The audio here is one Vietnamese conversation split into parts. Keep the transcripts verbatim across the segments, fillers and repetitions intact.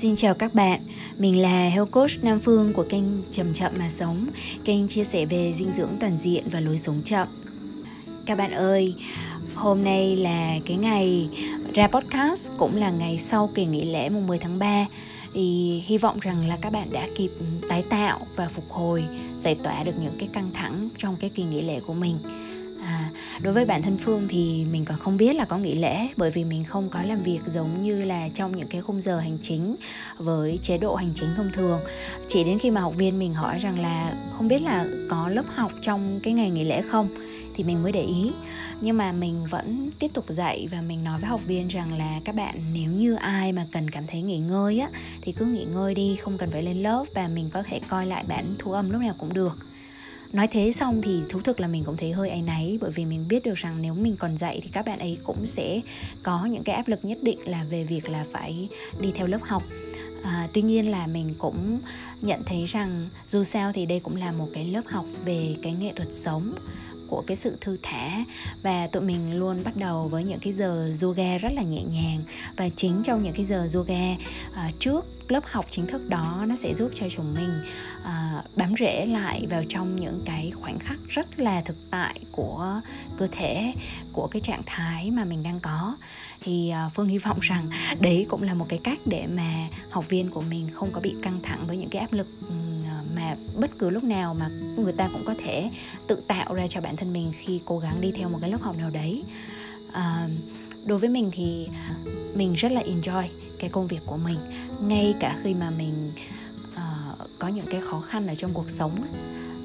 Xin chào các bạn, mình là Helcos Nam Phương của kênh Chậm Chậm Mà Sống, kênh chia sẻ về dinh dưỡng toàn diện và lối sống chậm. Các bạn ơi, hôm nay là cái ngày ra podcast, cũng là ngày sau kỳ nghỉ lễ mùng mười tháng ba. Thì hy vọng rằng là các bạn đã kịp tái tạo và phục hồi, giải tỏa được những cái căng thẳng trong cái kỳ nghỉ lễ của mình. À, đối với bản thân Phương thì mình còn không biết là có nghỉ lễ, bởi vì mình không có làm việc giống như là trong những cái khung giờ hành chính với chế độ hành chính thông thường. Chỉ đến khi mà học viên mình hỏi rằng là không biết là có lớp học trong cái ngày nghỉ lễ không thì mình mới để ý. Nhưng mà mình vẫn tiếp tục dạy và mình nói với học viên rằng là các bạn nếu như ai mà cần cảm thấy nghỉ ngơi á, thì cứ nghỉ ngơi đi, không cần phải lên lớp, và mình có thể coi lại bản thu âm lúc nào cũng được. Nói thế xong thì thú thực là mình cũng thấy hơi áy náy, bởi vì mình biết được rằng nếu mình còn dạy thì các bạn ấy cũng sẽ có những cái áp lực nhất định là về việc là phải đi theo lớp học. À, tuy nhiên là mình cũng nhận thấy rằng dù sao thì đây cũng là một cái lớp học về cái nghệ thuật sống, của cái sự thư thả, và tụi mình luôn bắt đầu với những cái giờ yoga rất là nhẹ nhàng, và chính trong những cái giờ yoga à, trước lớp học chính thức đó nó sẽ giúp cho chúng mình à, bám rễ lại vào trong những cái khoảnh khắc rất là thực tại của cơ thể, của cái trạng thái mà mình đang có. Thì à, Phương hy vọng rằng đấy cũng là một cái cách để mà học viên của mình không có bị căng thẳng với những cái áp lực mà bất cứ lúc nào mà người ta cũng có thể tự tạo ra cho bản thân mình khi cố gắng đi theo một cái lớp học nào đấy. À, đối với mình thì mình rất là enjoy cái công việc của mình, ngay cả khi mà mình uh, có những cái khó khăn ở trong cuộc sống.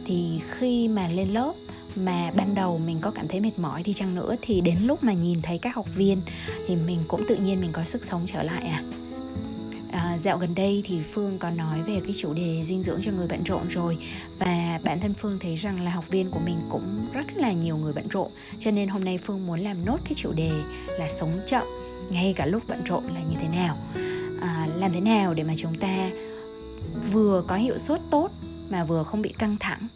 Thì khi mà lên lớp mà ban đầu mình có cảm thấy mệt mỏi đi chăng nữa, thì đến lúc mà nhìn thấy các học viên thì mình cũng tự nhiên mình có sức sống trở lại à. À, dạo gần đây thì Phương có nói về cái chủ đề dinh dưỡng cho người bận rộn rồi, và bản thân Phương thấy rằng là học viên của mình cũng rất là nhiều người bận rộn, cho nên hôm nay Phương muốn làm nốt cái chủ đề là sống chậm ngay cả lúc bận rộn là như thế nào. À, làm thế nào để mà chúng ta vừa có hiệu suất tốt mà vừa không bị căng thẳng,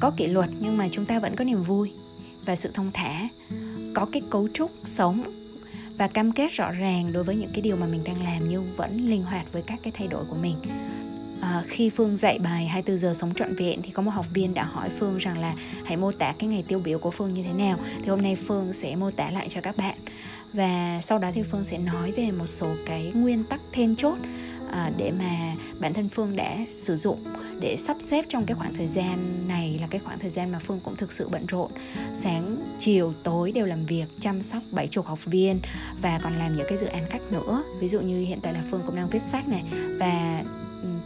có kỷ luật nhưng mà chúng ta vẫn có niềm vui và sự thông thả, có cái cấu trúc sống và cam kết rõ ràng đối với những cái điều mà mình đang làm nhưng vẫn linh hoạt với các cái thay đổi của mình. À, khi Phương dạy bài hai mươi tư giờ sống trọn vẹn thì có một học viên đã hỏi Phương rằng là hãy mô tả cái ngày tiêu biểu của Phương như thế nào. Thì hôm nay Phương sẽ mô tả lại cho các bạn. Và sau đó thì Phương sẽ nói về một số cái nguyên tắc then chốt à, để mà bản thân Phương đã sử dụng để sắp xếp trong cái khoảng thời gian này, là cái khoảng thời gian mà Phương cũng thực sự bận rộn. Sáng, chiều, tối đều làm việc, chăm sóc bảy chục học viên và còn làm những cái dự án khác nữa. Ví dụ như hiện tại là Phương cũng đang viết sách này và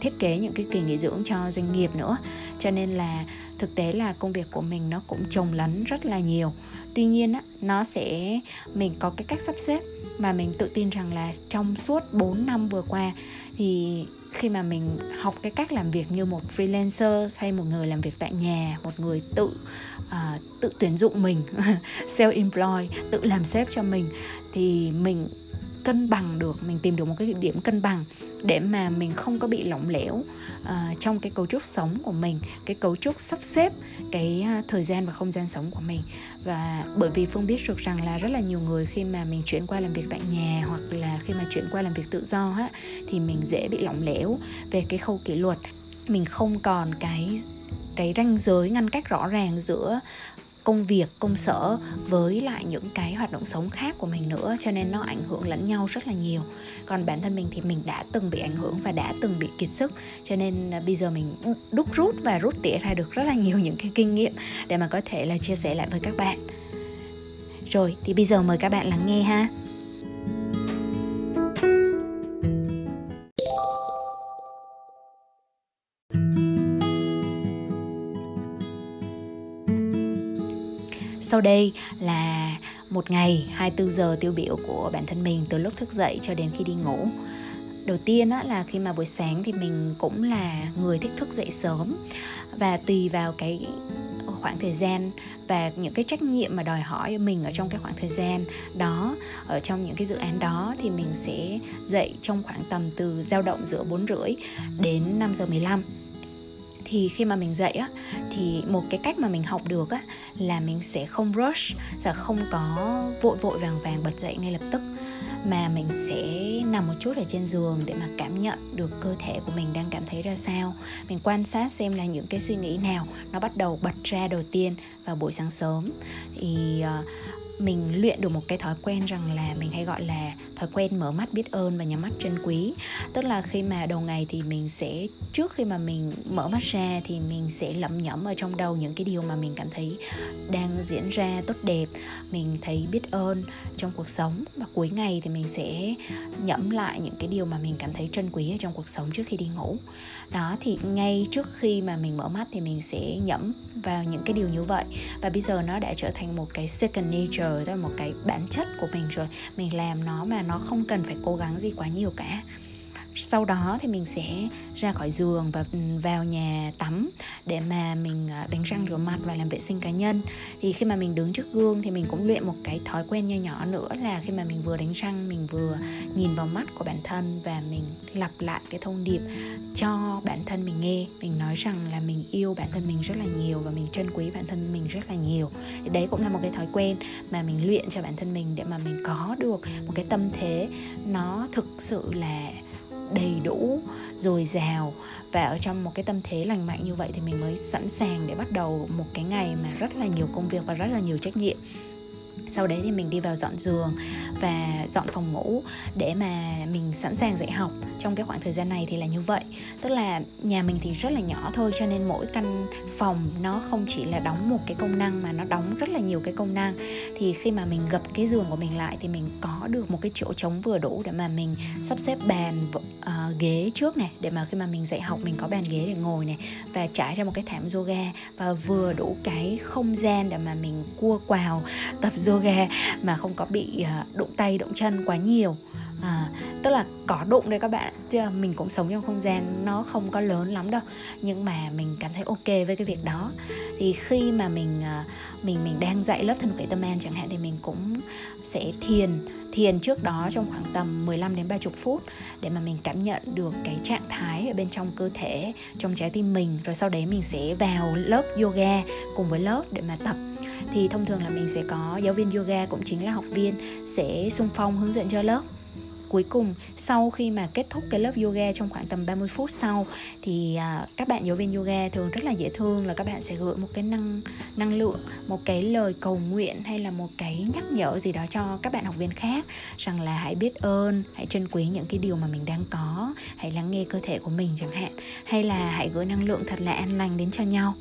thiết kế những cái kỳ nghỉ dưỡng cho doanh nghiệp nữa. Cho nên là thực tế là công việc của mình nó cũng chồng lấn rất là nhiều. Tuy nhiên á, nó sẽ mình có cái cách sắp xếp mà mình tự tin rằng là trong suốt bốn năm vừa qua thì khi mà mình học cái cách làm việc như một freelancer hay một người làm việc tại nhà, một người tự uh, tự tuyển dụng mình, self-employed, tự làm sếp cho mình, thì mình cân bằng được, mình tìm được một cái điểm cân bằng để mà mình không có bị lỏng lẻo uh, trong cái cấu trúc sống của mình, cái cấu trúc sắp xếp cái uh, thời gian và không gian sống của mình. Và bởi vì Phương biết được rằng là rất là nhiều người khi mà mình chuyển qua làm việc tại nhà hoặc là khi mà chuyển qua làm việc tự do á, thì mình dễ bị lỏng lẻo về cái khâu kỷ luật. Mình không còn cái, cái ranh giới ngăn cách rõ ràng giữa công việc, công sở với lại những cái hoạt động sống khác của mình nữa, cho nên nó ảnh hưởng lẫn nhau rất là nhiều. Còn bản thân mình thì mình đã từng bị ảnh hưởng và đã từng bị kiệt sức, cho nên bây giờ mình đúc rút và rút tỉa ra được rất là nhiều những cái kinh nghiệm để mà có thể là chia sẻ lại với các bạn. Rồi, thì bây giờ mời các bạn lắng nghe ha. Sau đây là một ngày hai mươi tư giờ tiêu biểu của bản thân mình từ lúc thức dậy cho đến khi đi ngủ. Đầu tiên á, là khi mà buổi sáng thì mình cũng là người thích thức dậy sớm, và tùy vào cái khoảng thời gian và những cái trách nhiệm mà đòi hỏi mình ở trong cái khoảng thời gian đó, ở trong những cái dự án đó, thì mình sẽ dậy trong khoảng tầm từ dao động giữa bốn rưỡi đến năm giờ mười lăm. Thì khi mà mình dậy á, thì một cái cách mà mình học được á, là mình sẽ không rush, sẽ không có vội vội vàng vàng bật dậy ngay lập tức, mà mình sẽ nằm một chút ở trên giường để mà cảm nhận được cơ thể của mình đang cảm thấy ra sao. Mình quan sát xem là những cái suy nghĩ nào nó bắt đầu bật ra đầu tiên vào buổi sáng sớm. Thì uh, mình luyện được một cái thói quen rằng là mình hay gọi là thói quen mở mắt biết ơn và nhắm mắt trân quý. Tức là khi mà đầu ngày thì mình sẽ, trước khi mà mình mở mắt ra thì mình sẽ lẩm nhẩm ở trong đầu những cái điều mà mình cảm thấy đang diễn ra tốt đẹp, mình thấy biết ơn trong cuộc sống. Và cuối ngày thì mình sẽ nhẩm lại những cái điều mà mình cảm thấy trân quý ở trong cuộc sống trước khi đi ngủ. Đó, thì ngay trước khi mà mình mở mắt thì mình sẽ nhẩm vào những cái điều như vậy. Và bây giờ nó đã trở thành một cái second nature, tức là một cái bản chất của mình rồi. Mình làm nó mà nó không cần phải cố gắng gì quá nhiều cả. Sau đó thì mình sẽ ra khỏi giường và vào nhà tắm để mà mình đánh răng rửa mặt và làm vệ sinh cá nhân. Thì khi mà mình đứng trước gương thì mình cũng luyện một cái thói quen nho nhỏ nữa là khi mà mình vừa đánh răng, mình vừa nhìn vào mắt của bản thân và mình lặp lại cái thông điệp cho bản thân mình nghe. Mình nói rằng là mình yêu bản thân mình rất là nhiều và mình trân quý bản thân mình rất là nhiều. Thì đấy cũng là một cái thói quen mà mình luyện cho bản thân mình để mà mình có được một cái tâm thế nó thực sự là đầy đủ, dồi dào. Và ở trong một cái tâm thế lành mạnh như vậy thì mình mới sẵn sàng để bắt đầu một cái ngày mà rất là nhiều công việc và rất là nhiều trách nhiệm. Sau đấy thì mình đi vào dọn giường và dọn phòng ngủ để mà mình sẵn sàng dạy học. Trong cái khoảng thời gian này thì là như vậy. Tức là nhà mình thì rất là nhỏ thôi, cho nên mỗi căn phòng nó không chỉ là đóng một cái công năng mà nó đóng rất là nhiều cái công năng. Thì khi mà mình gập cái giường của mình lại thì mình có được một cái chỗ trống vừa đủ để mà mình sắp xếp bàn, uh, ghế trước này, để mà khi mà mình dạy học mình có bàn ghế để ngồi này, và trải ra một cái thảm yoga, và vừa đủ cái không gian để mà mình cua quào tập yoga mà không có bị đụng tay đụng chân quá nhiều. À, tức là có đụng đấy các bạn, chứ mình cũng sống trong không gian nó không có lớn lắm đâu, nhưng mà mình cảm thấy ok với cái việc đó. Thì khi mà mình mình mình đang dạy lớp thân khỏe tâm an chẳng hạn thì mình cũng sẽ thiền thiền trước đó trong khoảng tầm mười lăm đến ba mươi phút để mà mình cảm nhận được cái trạng thái ở bên trong cơ thể, trong trái tim mình. Rồi sau đấy mình sẽ vào lớp yoga cùng với lớp để mà tập. Thì thông thường là mình sẽ có giáo viên yoga, cũng chính là học viên, sẽ xung phong hướng dẫn cho lớp. Cuối cùng, sau khi mà kết thúc cái lớp yoga trong khoảng tầm ba mươi phút sau thì uh, các bạn giáo viên yoga thường rất là dễ thương, là các bạn sẽ gửi một cái năng, năng lượng, một cái lời cầu nguyện hay là một cái nhắc nhở gì đó cho các bạn học viên khác, rằng là hãy biết ơn, hãy trân quý những cái điều mà mình đang có, hãy lắng nghe cơ thể của mình chẳng hạn, hay là hãy gửi năng lượng thật là an lành đến cho nhau.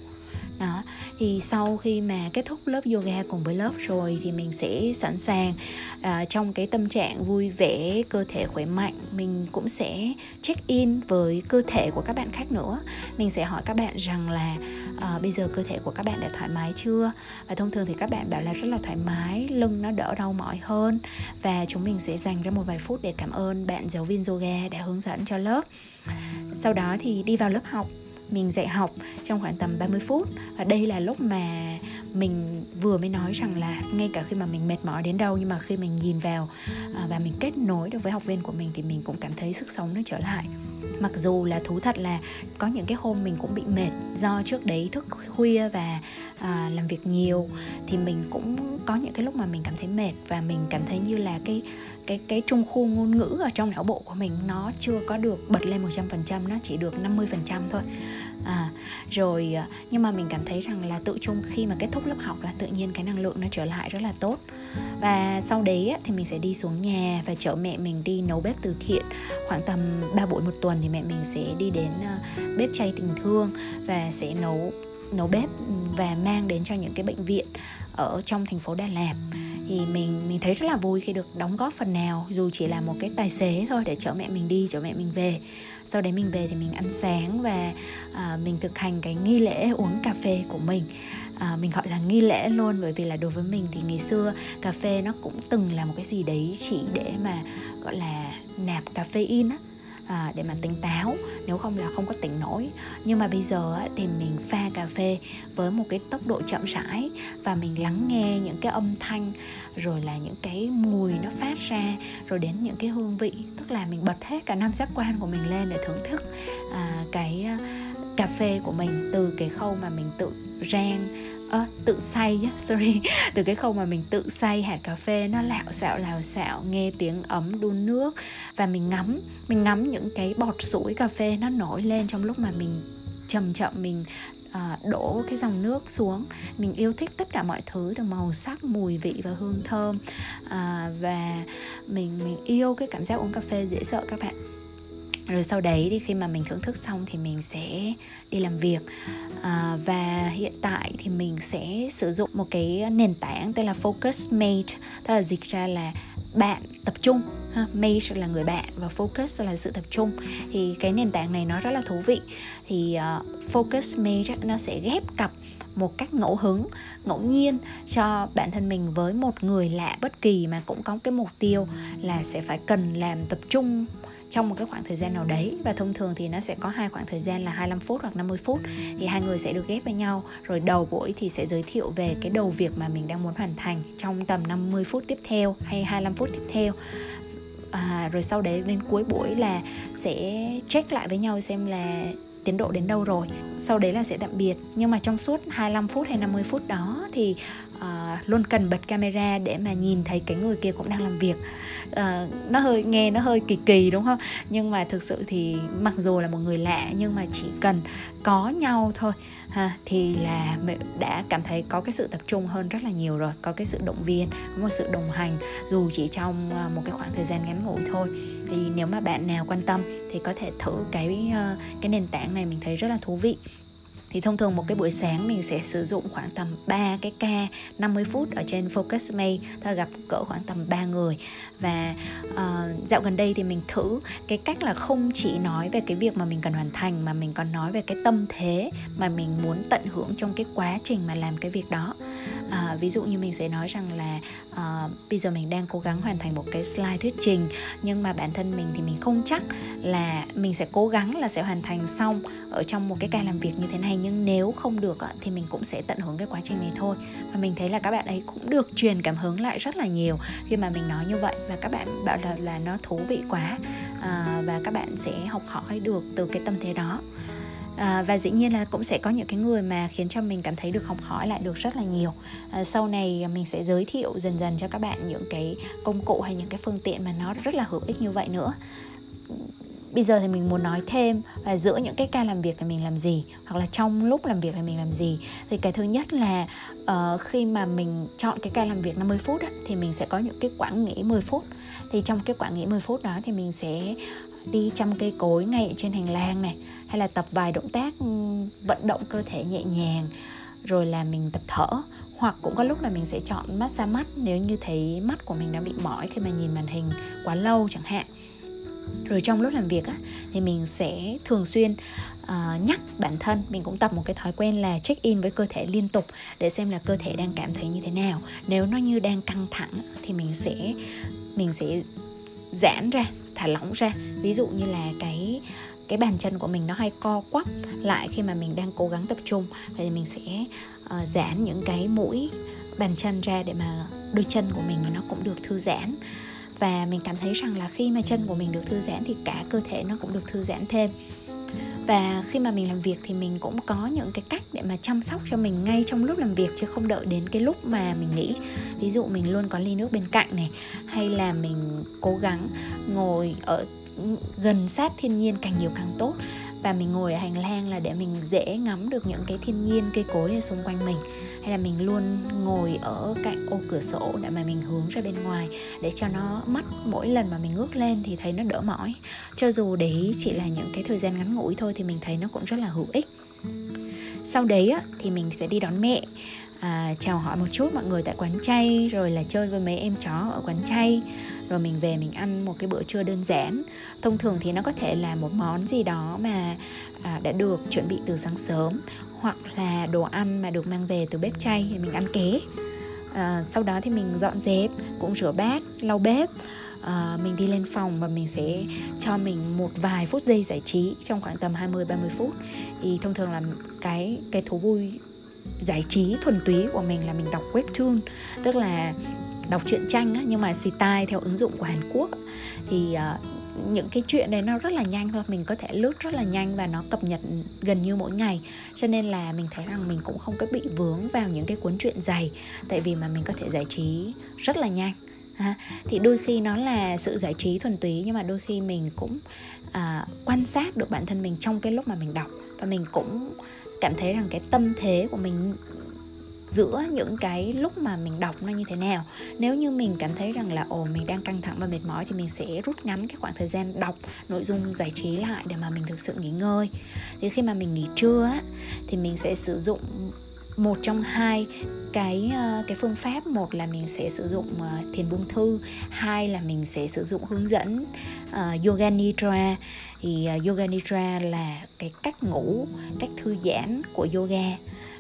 Đó, thì sau khi mà kết thúc lớp yoga cùng với lớp rồi thì mình sẽ sẵn sàng uh, trong cái tâm trạng vui vẻ, cơ thể khỏe mạnh. Mình cũng sẽ check in với cơ thể của các bạn khác nữa. Mình sẽ hỏi các bạn rằng là uh, bây giờ cơ thể của các bạn đã thoải mái chưa? Và thông thường thì các bạn bảo là rất là thoải mái, lưng nó đỡ đau mỏi hơn. Và chúng mình sẽ dành ra một vài phút để cảm ơn bạn giáo viên yoga đã hướng dẫn cho lớp. Sau đó thì đi vào lớp học. Mình dạy học trong khoảng tầm ba mươi phút. Và đây là lúc mà mình vừa mới nói rằng là ngay cả khi mà mình mệt mỏi đến đâu, nhưng mà khi mình nhìn vào và mình kết nối được với học viên của mình thì mình cũng cảm thấy sức sống nó trở lại. Mặc dù là thú thật là có những cái hôm mình cũng bị mệt do trước đấy thức khuya và à, làm việc nhiều, thì mình cũng có những cái lúc mà mình cảm thấy mệt và mình cảm thấy như là cái cái cái trung khu ngôn ngữ ở trong não bộ của mình nó chưa có được bật lên một trăm phần trăm, nó chỉ được năm mươi phần trăm thôi. À, rồi nhưng mà mình cảm thấy rằng là tự chung khi mà kết thúc lớp học là tự nhiên cái năng lượng nó trở lại rất là tốt. Và sau đấy thì mình sẽ đi xuống nhà và chở mẹ mình đi nấu bếp từ thiện. Khoảng tầm ba buổi một tuần thì mẹ mình sẽ đi đến bếp chay tình thương và sẽ nấu nấu bếp và mang đến cho những cái bệnh viện ở trong thành phố Đà Lạt. Thì mình mình thấy rất là vui khi được đóng góp phần nào, dù chỉ là một cái tài xế thôi, để chở mẹ mình đi, chở mẹ mình về. Sau đấy mình về thì mình ăn sáng và à, mình thực hành cái nghi lễ uống cà phê của mình. À, mình gọi là nghi lễ luôn, bởi vì là đối với mình thì ngày xưa cà phê nó cũng từng là một cái gì đấy chỉ để mà gọi là nạp caffeine á. À, để mà tỉnh táo, nếu không là không có tỉnh nổi. Nhưng mà bây giờ thì mình pha cà phê với một cái tốc độ chậm rãi và mình lắng nghe những cái âm thanh, rồi là những cái mùi nó phát ra, rồi đến những cái hương vị. Tức là mình bật hết cả năm giác quan của mình lên để thưởng thức à, cái cà phê của mình, từ cái khâu mà mình tự rang à, tự xay sorry từ cái khâu mà mình tự xay hạt cà phê, nó lạo xạo lạo xạo, nghe tiếng ấm đun nước, và mình ngắm mình ngắm những cái bọt sủi cà phê nó nổi lên trong lúc mà mình chậm chậm mình À, đổ cái dòng nước xuống. Mình yêu thích tất cả mọi thứ, từ màu sắc, mùi vị và hương thơm, à, và mình mình yêu cái cảm giác uống cà phê dễ sợ các bạn. Rồi sau đấy thì khi mà mình thưởng thức xong thì mình sẽ đi làm việc, à, và hiện tại thì mình sẽ sử dụng một cái nền tảng tên là Focusmate, tức là dịch ra là bạn tập trung. Mate là người bạn và focus là sự tập trung. Thì cái nền tảng này nó rất là thú vị. Thì uh, focus mate nó sẽ ghép cặp một cách ngẫu hứng, ngẫu nhiên cho bản thân mình với một người lạ bất kỳ mà cũng có cái mục tiêu là sẽ phải cần làm tập trung trong một cái khoảng thời gian nào đấy. Và thông thường thì nó sẽ có hai khoảng thời gian là hai mươi lăm phút hoặc năm mươi phút. Thì hai người sẽ được ghép với nhau. Rồi đầu buổi thì sẽ giới thiệu về cái đầu việc mà mình đang muốn hoàn thành trong tầm năm mươi phút tiếp theo hay hai mươi lăm phút tiếp theo. À, rồi sau đấy đến cuối buổi là sẽ check lại với nhau xem là tiến độ đến đâu rồi. Sau đấy là sẽ tạm biệt. Nhưng mà trong suốt hai mươi lăm phút hay năm mươi phút đó thì à, luôn cần bật camera để mà nhìn thấy cái người kia cũng đang làm việc. à, Nó hơi nghe nó hơi kỳ kỳ đúng không? Nhưng mà thực sự thì mặc dù là một người lạ, nhưng mà chỉ cần có nhau thôi ha, thì là đã cảm thấy có cái sự tập trung hơn rất là nhiều rồi. Có cái sự động viên, có một sự đồng hành, dù chỉ trong một cái khoảng thời gian ngắn ngủi thôi. Thì nếu mà bạn nào quan tâm thì có thể thử cái, cái nền tảng này, mình thấy rất là thú vị. Thì thông thường một cái buổi sáng mình sẽ sử dụng khoảng tầm ba cái ca năm mươi phút ở trên Focusmate, ta gặp cỡ khoảng tầm ba người. Và uh, dạo gần đây thì mình thử cái cách là không chỉ nói về cái việc mà mình cần hoàn thành, mà mình còn nói về cái tâm thế mà mình muốn tận hưởng trong cái quá trình mà làm cái việc đó. uh, Ví dụ như mình sẽ nói rằng là uh, bây giờ mình đang cố gắng hoàn thành một cái slide thuyết trình, nhưng mà bản thân mình thì mình không chắc là mình sẽ cố gắng là sẽ hoàn thành xong ở trong một cái ca làm việc như thế này. Nhưng nếu không được thì mình cũng sẽ tận hưởng cái quá trình này thôi. Và mình thấy là các bạn ấy cũng được truyền cảm hứng lại rất là nhiều khi mà mình nói như vậy. Và các bạn bảo là, là nó thú vị quá, à, và các bạn sẽ học hỏi được từ cái tâm thế đó. À, và dĩ nhiên là cũng sẽ có những cái người mà khiến cho mình cảm thấy được học hỏi lại được rất là nhiều. à, Sau này mình sẽ giới thiệu dần dần cho các bạn những cái công cụ hay những cái phương tiện mà nó rất là hữu ích như vậy nữa. Bây giờ thì mình muốn nói thêm là giữa những cái ca làm việc thì mình làm gì, hoặc là trong lúc làm việc thì mình làm gì. Thì cái thứ nhất là uh, khi mà mình chọn cái ca làm việc năm mươi phút á, thì mình sẽ có những cái quãng nghỉ mười phút. Thì trong cái quãng nghỉ mười phút đó thì mình sẽ đi chăm cây cối ngay trên hành lang này, hay là tập vài động tác vận động cơ thể nhẹ nhàng, rồi là mình tập thở. Hoặc cũng có lúc là mình sẽ chọn massage mắt nếu như thấy mắt của mình đang bị mỏi khi mà nhìn màn hình quá lâu chẳng hạn. Rồi trong lúc làm việc á, thì mình sẽ thường xuyên uh, nhắc bản thân. Mình cũng tập một cái thói quen là check in với cơ thể liên tục để xem là cơ thể đang cảm thấy như thế nào. Nếu nó như đang căng thẳng thì mình sẽ mình sẽ giãn ra, thả lỏng ra. Ví dụ như là cái cái bàn chân của mình nó hay co quắp lại khi mà mình đang cố gắng tập trung. Vậy thì mình sẽ uh, giãn những cái mũi bàn chân ra để mà đôi chân của mình nó cũng được thư giãn. Và mình cảm thấy rằng là khi mà chân của mình được thư giãn thì cả cơ thể nó cũng được thư giãn thêm. Và khi mà mình làm việc thì mình cũng có những cái cách để mà chăm sóc cho mình ngay trong lúc làm việc, chứ không đợi đến cái lúc mà mình nghỉ. Ví dụ mình luôn có ly nước bên cạnh này, hay là mình cố gắng ngồi ở gần sát thiên nhiên càng nhiều càng tốt. Và mình ngồi ở hành lang là để mình dễ ngắm được những cái thiên nhiên, cây cối ở xung quanh mình. Hay là mình luôn ngồi ở cạnh ô cửa sổ để mà mình hướng ra bên ngoài, để cho nó mắt mỗi lần mà mình ngước lên thì thấy nó đỡ mỏi. Cho dù đấy chỉ là những cái thời gian ngắn ngủi thôi thì mình thấy nó cũng rất là hữu ích. Sau đấy á, thì mình sẽ đi đón mẹ, à, chào hỏi một chút mọi người tại quán chay, rồi là chơi với mấy em chó ở quán chay. Rồi mình về mình ăn một cái bữa trưa đơn giản. Thông thường thì nó có thể là một món gì đó mà à, đã được chuẩn bị từ sáng sớm, hoặc là đồ ăn mà được mang về từ bếp chay thì mình ăn ké. à, Sau đó thì mình dọn dẹp, cũng rửa bát, lau bếp. À, mình đi lên phòng và mình sẽ cho mình một vài phút giây giải trí trong khoảng tầm hai mươi đến ba mươi phút. Thì thông thường là cái, cái thú vui giải trí thuần túy của mình là mình đọc webtoon, tức là đọc truyện tranh nhưng mà xì tai theo ứng dụng của Hàn Quốc. Thì những cái chuyện đấy nó rất là nhanh thôi, mình có thể lướt rất là nhanh và nó cập nhật gần như mỗi ngày. Cho nên là mình thấy rằng mình cũng không có bị vướng vào những cái cuốn truyện dày, tại vì mà mình có thể giải trí rất là nhanh. À, thì đôi khi nó là sự giải trí thuần túy, nhưng mà đôi khi mình cũng à, quan sát được bản thân mình trong cái lúc mà mình đọc, và mình cũng cảm thấy rằng cái tâm thế của mình giữa những cái lúc mà mình đọc nó như thế nào. Nếu như mình cảm thấy rằng là ồ mình đang căng thẳng và mệt mỏi thì mình sẽ rút ngắn cái khoảng thời gian đọc nội dung giải trí lại để mà mình thực sự nghỉ ngơi. Thì khi mà mình nghỉ trưa á, thì mình sẽ sử dụng một trong hai cái cái phương pháp. Một là mình sẽ sử dụng thiền buông thư, hai là mình sẽ sử dụng hướng dẫn uh, Yoga Nidra. Thì uh, Yoga Nidra là cái cách ngủ, cách thư giãn của yoga.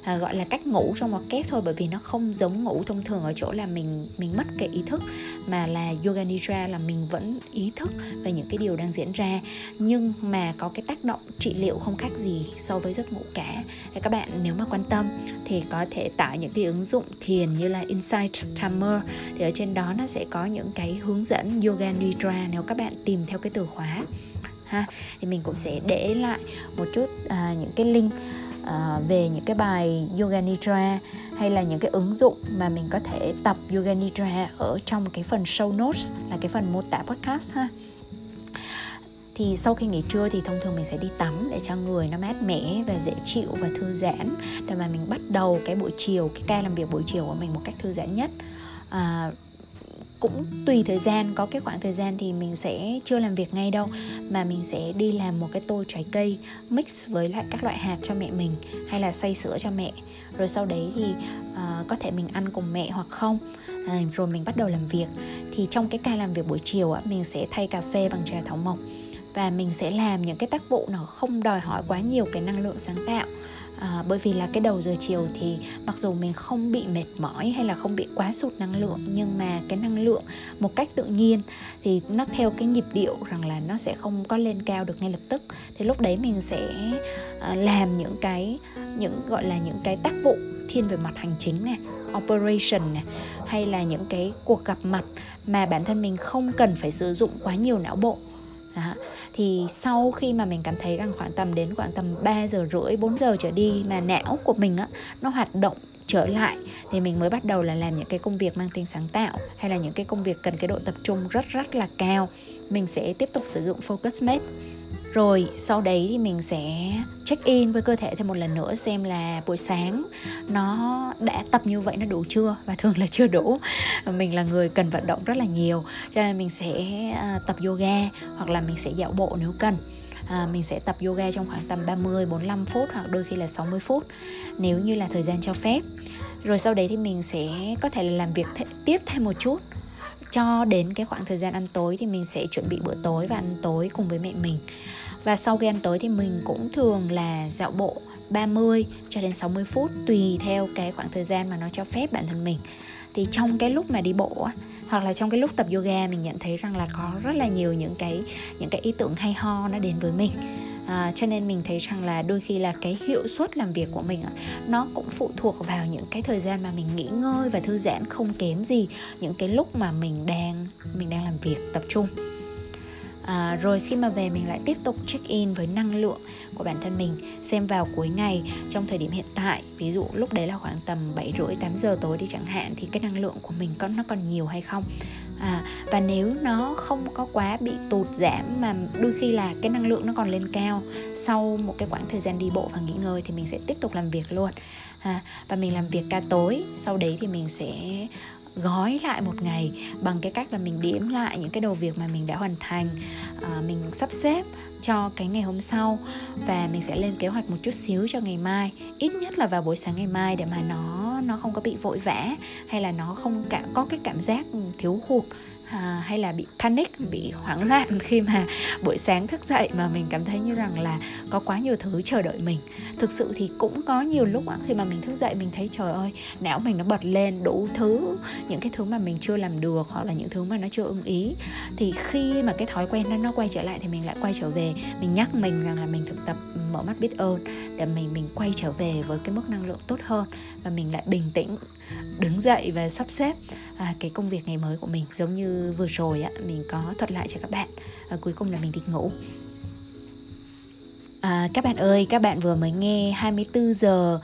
À, gọi là cách ngủ trong một kép thôi, bởi vì nó không giống ngủ thông thường ở chỗ là mình mình mất cái ý thức, mà là Yoga Nidra là mình vẫn ý thức về những cái điều đang diễn ra, nhưng mà có cái tác động trị liệu không khác gì so với giấc ngủ cả. Để các bạn nếu mà quan tâm thì có thể tải những cái ứng dụng thiền như là Insight Timer, thì ở trên đó nó sẽ có những cái hướng dẫn Yoga Nidra nếu các bạn tìm theo cái từ khóa ha. Thì mình cũng sẽ để lại một chút à, những cái link À, về những cái bài Yoga Nidra hay là những cái ứng dụng mà mình có thể tập Yoga Nidra ở trong cái phần show notes, là cái phần mô tả podcast ha. Thì sau khi nghỉ trưa thì thông thường mình sẽ đi tắm để cho người nó mát mẻ và dễ chịu và thư giãn, để mà mình bắt đầu cái buổi chiều, cái ca làm việc buổi chiều của mình một cách thư giãn nhất. à, Cũng tùy thời gian, có cái khoảng thời gian thì mình sẽ chưa làm việc ngay đâu, mà mình sẽ đi làm một cái tô trái cây mix với lại các loại hạt cho mẹ mình, hay là xay sữa cho mẹ. Rồi sau đấy thì uh, có thể mình ăn cùng mẹ hoặc không, à, rồi mình bắt đầu làm việc. Thì trong cái ca làm việc buổi chiều á, mình sẽ thay cà phê bằng trà thảo mộc, và mình sẽ làm những cái tác vụ nó không đòi hỏi quá nhiều cái năng lượng sáng tạo. À, bởi vì là cái đầu giờ chiều thì mặc dù mình không bị mệt mỏi hay là không bị quá sụt năng lượng, nhưng mà cái năng lượng một cách tự nhiên thì nó theo cái nhịp điệu rằng là nó sẽ không có lên cao được ngay lập tức. Thì lúc đấy mình sẽ làm những cái những gọi là những cái tác vụ thiên về mặt hành chính này, operation này, hay là những cái cuộc gặp mặt mà bản thân mình không cần phải sử dụng quá nhiều não bộ. Đó. Thì sau khi mà mình cảm thấy rằng khoảng tầm đến khoảng tầm ba giờ rưỡi, bốn giờ trở đi mà não của mình á, nó hoạt động trở lại, thì mình mới bắt đầu là làm những cái công việc mang tính sáng tạo, hay là những cái công việc cần cái độ tập trung rất rất là cao. Mình sẽ tiếp tục sử dụng Focusmate. Rồi sau đấy thì mình sẽ check in với cơ thể thêm một lần nữa, xem là buổi sáng nó đã tập như vậy nó đủ chưa, và thường là chưa đủ. Mình là người cần vận động rất là nhiều, cho nên mình sẽ tập yoga hoặc là mình sẽ dạo bộ nếu cần. À, mình sẽ tập yoga trong khoảng tầm ba mươi, bốn mươi lăm phút hoặc đôi khi là sáu mươi phút nếu như là thời gian cho phép. Rồi sau đấy thì mình sẽ có thể là làm việc th- tiếp thêm một chút. Cho đến cái khoảng thời gian ăn tối thì mình sẽ chuẩn bị bữa tối và ăn tối cùng với mẹ mình. Và sau khi ăn tối thì mình cũng thường là dạo bộ ba mươi cho đến sáu mươi phút tùy theo cái khoảng thời gian mà nó cho phép bản thân mình. Thì trong cái lúc mà đi bộ hoặc là trong cái lúc tập yoga, mình nhận thấy rằng là có rất là nhiều những cái những cái ý tưởng hay ho nó đến với mình. À, cho nên mình thấy rằng là đôi khi là cái hiệu suất làm việc của mình nó cũng phụ thuộc vào những cái thời gian mà mình nghỉ ngơi và thư giãn không kém gì những cái lúc mà mình đang mình đang làm việc tập trung. À, rồi khi mà về mình lại tiếp tục check in với năng lượng của bản thân mình, xem vào cuối ngày trong thời điểm hiện tại, ví dụ lúc đấy là khoảng tầm bảy rưỡi, tám giờ tối đi chẳng hạn, thì cái năng lượng của mình có, nó còn nhiều hay không. À, và nếu nó không có quá bị tụt giảm, mà đôi khi là cái năng lượng nó còn lên cao sau một cái khoảng thời gian đi bộ và nghỉ ngơi, thì mình sẽ tiếp tục làm việc luôn. À, và mình làm việc ca tối. Sau đấy thì mình sẽ gói lại một ngày bằng cái cách là mình điểm lại những cái đầu việc mà mình đã hoàn thành, à, mình sắp xếp cho cái ngày hôm sau, và mình sẽ lên kế hoạch một chút xíu cho ngày mai, ít nhất là vào buổi sáng ngày mai, để mà nó nó không có bị vội vã, hay là nó không cả, có cái cảm giác thiếu hụt, à, hay là bị panic, bị hoảng loạn khi mà buổi sáng thức dậy mà mình cảm thấy như rằng là có quá nhiều thứ chờ đợi mình. Thực sự thì cũng có nhiều lúc khi mà mình thức dậy mình thấy trời ơi, não mình nó bật lên đủ thứ, những cái thứ mà mình chưa làm được hoặc là những thứ mà nó chưa ưng ý. Thì khi mà cái thói quen đó nó quay trở lại thì mình lại quay trở về, mình nhắc mình rằng là mình thực tập mở mắt biết ơn, để mình mình quay trở về với cái mức năng lượng tốt hơn, và mình lại bình tĩnh đứng dậy và sắp xếp. à, cái công việc ngày mới của mình. Giống như vừa rồi á, mình có thuật lại cho các bạn, à, cuối cùng là mình đi ngủ. À, các bạn ơi, các bạn vừa mới nghe hai mươi tư giờ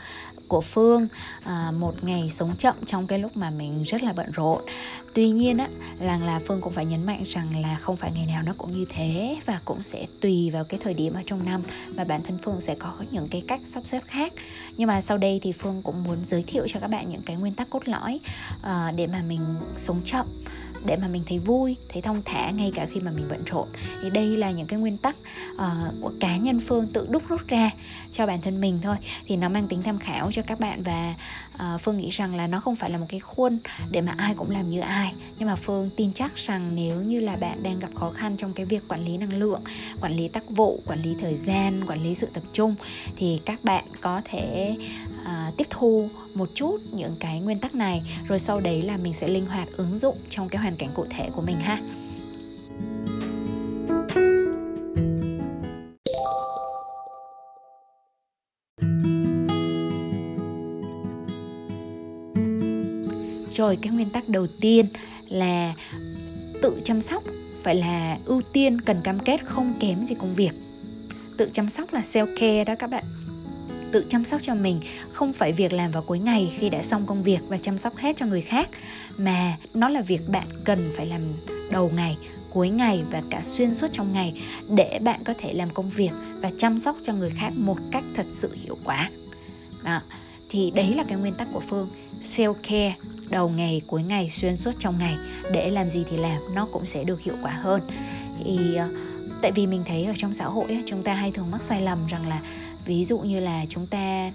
của Phương, à, một ngày sống chậm trong cái lúc mà mình rất là bận rộn. Tuy nhiên á, là, là Phương cũng phải nhấn mạnh rằng là không phải ngày nào nó cũng như thế, và cũng sẽ tùy vào cái thời điểm ở trong năm mà bản thân Phương sẽ có những cái cách sắp xếp khác. Nhưng mà sau đây thì Phương cũng muốn giới thiệu cho các bạn những cái nguyên tắc cốt lõi à, để mà mình sống chậm, để mà mình thấy vui, thấy thong thả ngay cả khi mà mình bận rộn. Thì đây là những cái nguyên tắc uh, của cá nhân Phương tự đúc rút ra cho bản thân mình thôi. Thì nó mang tính tham khảo cho các bạn, và uh, Phương nghĩ rằng là nó không phải là một cái khuôn để mà ai cũng làm như ai. Nhưng mà Phương tin chắc rằng nếu như là bạn đang gặp khó khăn trong cái việc quản lý năng lượng, quản lý tác vụ, quản lý thời gian, quản lý sự tập trung, thì các bạn có thể uh, tiếp thu một chút những cái nguyên tắc này, rồi sau đấy là mình sẽ linh hoạt ứng dụng trong cái hoàn cảnh cụ thể của mình ha. Rồi, cái nguyên tắc đầu tiên là tự chăm sóc phải là ưu tiên, cần cam kết không kém gì công việc. Tự chăm sóc là self care đó các bạn. Tự chăm sóc cho mình không phải việc làm vào cuối ngày khi đã xong công việc và chăm sóc hết cho người khác, mà nó là việc bạn cần phải làm đầu ngày, cuối ngày và cả xuyên suốt trong ngày, để bạn có thể làm công việc và chăm sóc cho người khác một cách thật sự hiệu quả. Đó. Thì đấy là cái nguyên tắc của Phương, self care đầu ngày, cuối ngày, xuyên suốt trong ngày, để làm gì thì làm nó cũng sẽ được hiệu quả hơn. Thì tại vì mình thấy ở trong xã hội chúng ta hay thường mắc sai lầm rằng là, ví dụ như là chúng ta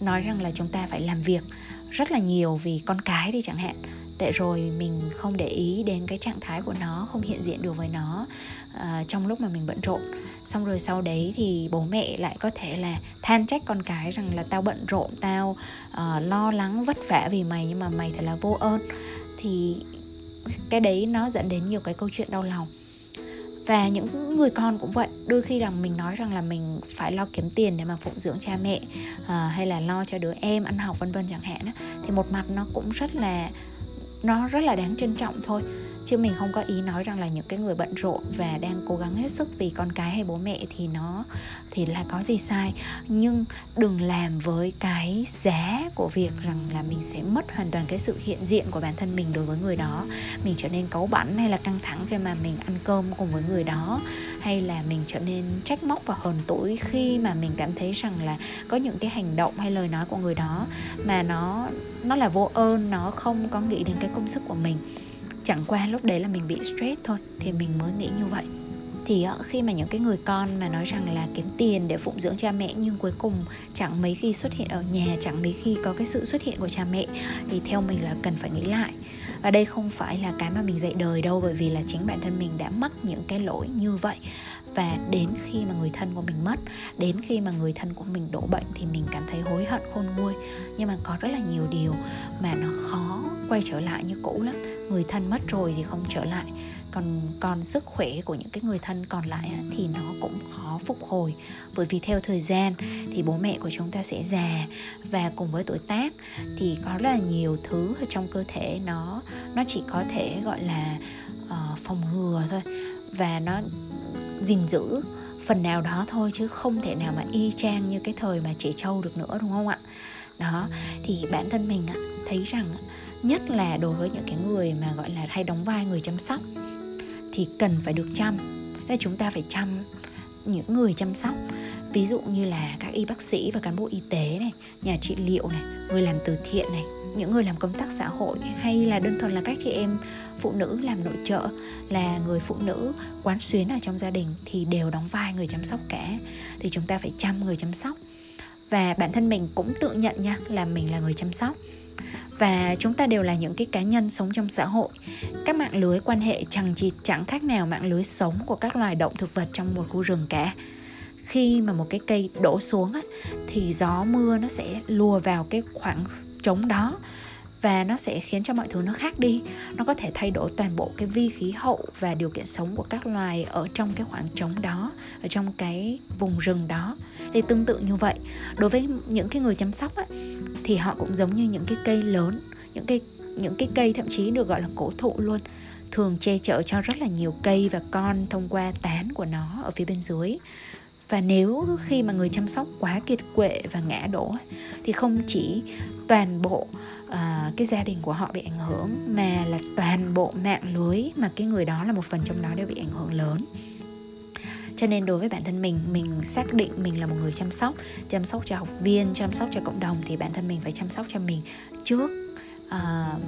nói rằng là chúng ta phải làm việc rất là nhiều vì con cái đi chẳng hạn, để rồi mình không để ý đến cái trạng thái của nó, không hiện diện được với nó uh, trong lúc mà mình bận rộn. Xong rồi sau đấy thì bố mẹ lại có thể là than trách con cái rằng là tao bận rộn, tao uh, lo lắng vất vả vì mày, nhưng mà mày thật là vô ơn. Thì cái đấy nó dẫn đến nhiều cái câu chuyện đau lòng. Và những người con cũng vậy, đôi khi rằng mình nói rằng là mình phải lo kiếm tiền để mà phụng dưỡng cha mẹ, à, hay là lo cho đứa em ăn học vân vân chẳng hạn đó. Thì một mặt nó cũng rất là nó rất là đáng trân trọng thôi, chứ mình không có ý nói rằng là những cái người bận rộn và đang cố gắng hết sức vì con cái hay bố mẹ thì nó thì là có gì sai. Nhưng đừng làm với cái giá của việc rằng là mình sẽ mất hoàn toàn cái sự hiện diện của bản thân mình đối với người đó. Mình trở nên cáu bẳn hay là căng thẳng khi mà mình ăn cơm cùng với người đó, hay là mình trở nên trách móc và hờn tủi khi mà mình cảm thấy rằng là có những cái hành động hay lời nói của người đó mà nó nó là vô ơn, nó không có nghĩ đến cái công sức của mình. Chẳng qua lúc đấy là mình bị stress thôi, thì mình mới nghĩ như vậy. Thì khi mà những cái người con mà nói rằng là kiếm tiền để phụng dưỡng cha mẹ, nhưng cuối cùng chẳng mấy khi xuất hiện ở nhà, chẳng mấy khi có cái sự xuất hiện của cha mẹ, thì theo mình là cần phải nghĩ lại. Và đây không phải là cái mà mình dạy đời đâu, bởi vì là chính bản thân mình đã mắc những cái lỗi như vậy. Và đến khi mà người thân của mình mất, đến khi mà người thân của mình đổ bệnh thì mình cảm thấy hối hận khôn nguôi. Nhưng mà có rất là nhiều điều mà nó khó quay trở lại như cũ lắm. Người thân mất rồi thì không trở lại, còn, còn sức khỏe của những cái người thân còn lại thì nó cũng khó phục hồi. Bởi vì theo thời gian thì bố mẹ của chúng ta sẽ già, và cùng với tuổi tác thì có rất là nhiều thứ ở trong cơ thể nó, nó chỉ có thể gọi là uh, phòng ngừa thôi, và nó gìn giữ phần nào đó thôi, chứ không thể nào mà y chang như cái thời mà trẻ trâu được nữa, đúng không ạ? Đó, thì bản thân mình thấy rằng nhất là đối với những cái người mà gọi là hay đóng vai người chăm sóc thì cần phải được chăm. Nên chúng ta phải chăm những người chăm sóc, ví dụ như là các y bác sĩ và cán bộ y tế này, nhà trị liệu này, người làm từ thiện này, những người làm công tác xã hội, hay là đơn thuần là các chị em phụ nữ làm nội trợ, là người phụ nữ quán xuyến ở trong gia đình, thì đều đóng vai người chăm sóc cả. Thì chúng ta phải chăm người chăm sóc. Và bản thân mình cũng tự nhận nha, là mình là người chăm sóc. Và chúng ta đều là những cái cá nhân sống trong xã hội. Các mạng lưới quan hệ chằng chịt chẳng khác nào mạng lưới sống của các loài động thực vật trong một khu rừng cả. Khi mà một cái cây đổ xuống á, thì gió mưa nó sẽ lùa vào cái khoảng trống đó, và nó sẽ khiến cho mọi thứ nó khác đi. Nó có thể thay đổi toàn bộ cái vi khí hậu và điều kiện sống của các loài ở trong cái khoảng trống đó, ở trong cái vùng rừng đó. Thì tương tự như vậy, đối với những cái người chăm sóc á, thì họ cũng giống như những cái cây lớn, những cái những cái cây thậm chí được gọi là cổ thụ luôn, thường che chở cho rất là nhiều cây và con thông qua tán của nó ở phía bên dưới. Và nếu khi mà người chăm sóc quá kiệt quệ và ngã đổ thì không chỉ toàn bộ uh, cái gia đình của họ bị ảnh hưởng, mà là toàn bộ mạng lưới mà cái người đó là một phần trong đó đều bị ảnh hưởng lớn. Cho nên đối với bản thân mình, mình xác định mình là một người chăm sóc, chăm sóc cho học viên, chăm sóc cho cộng đồng, thì bản thân mình phải chăm sóc cho mình trước, uh,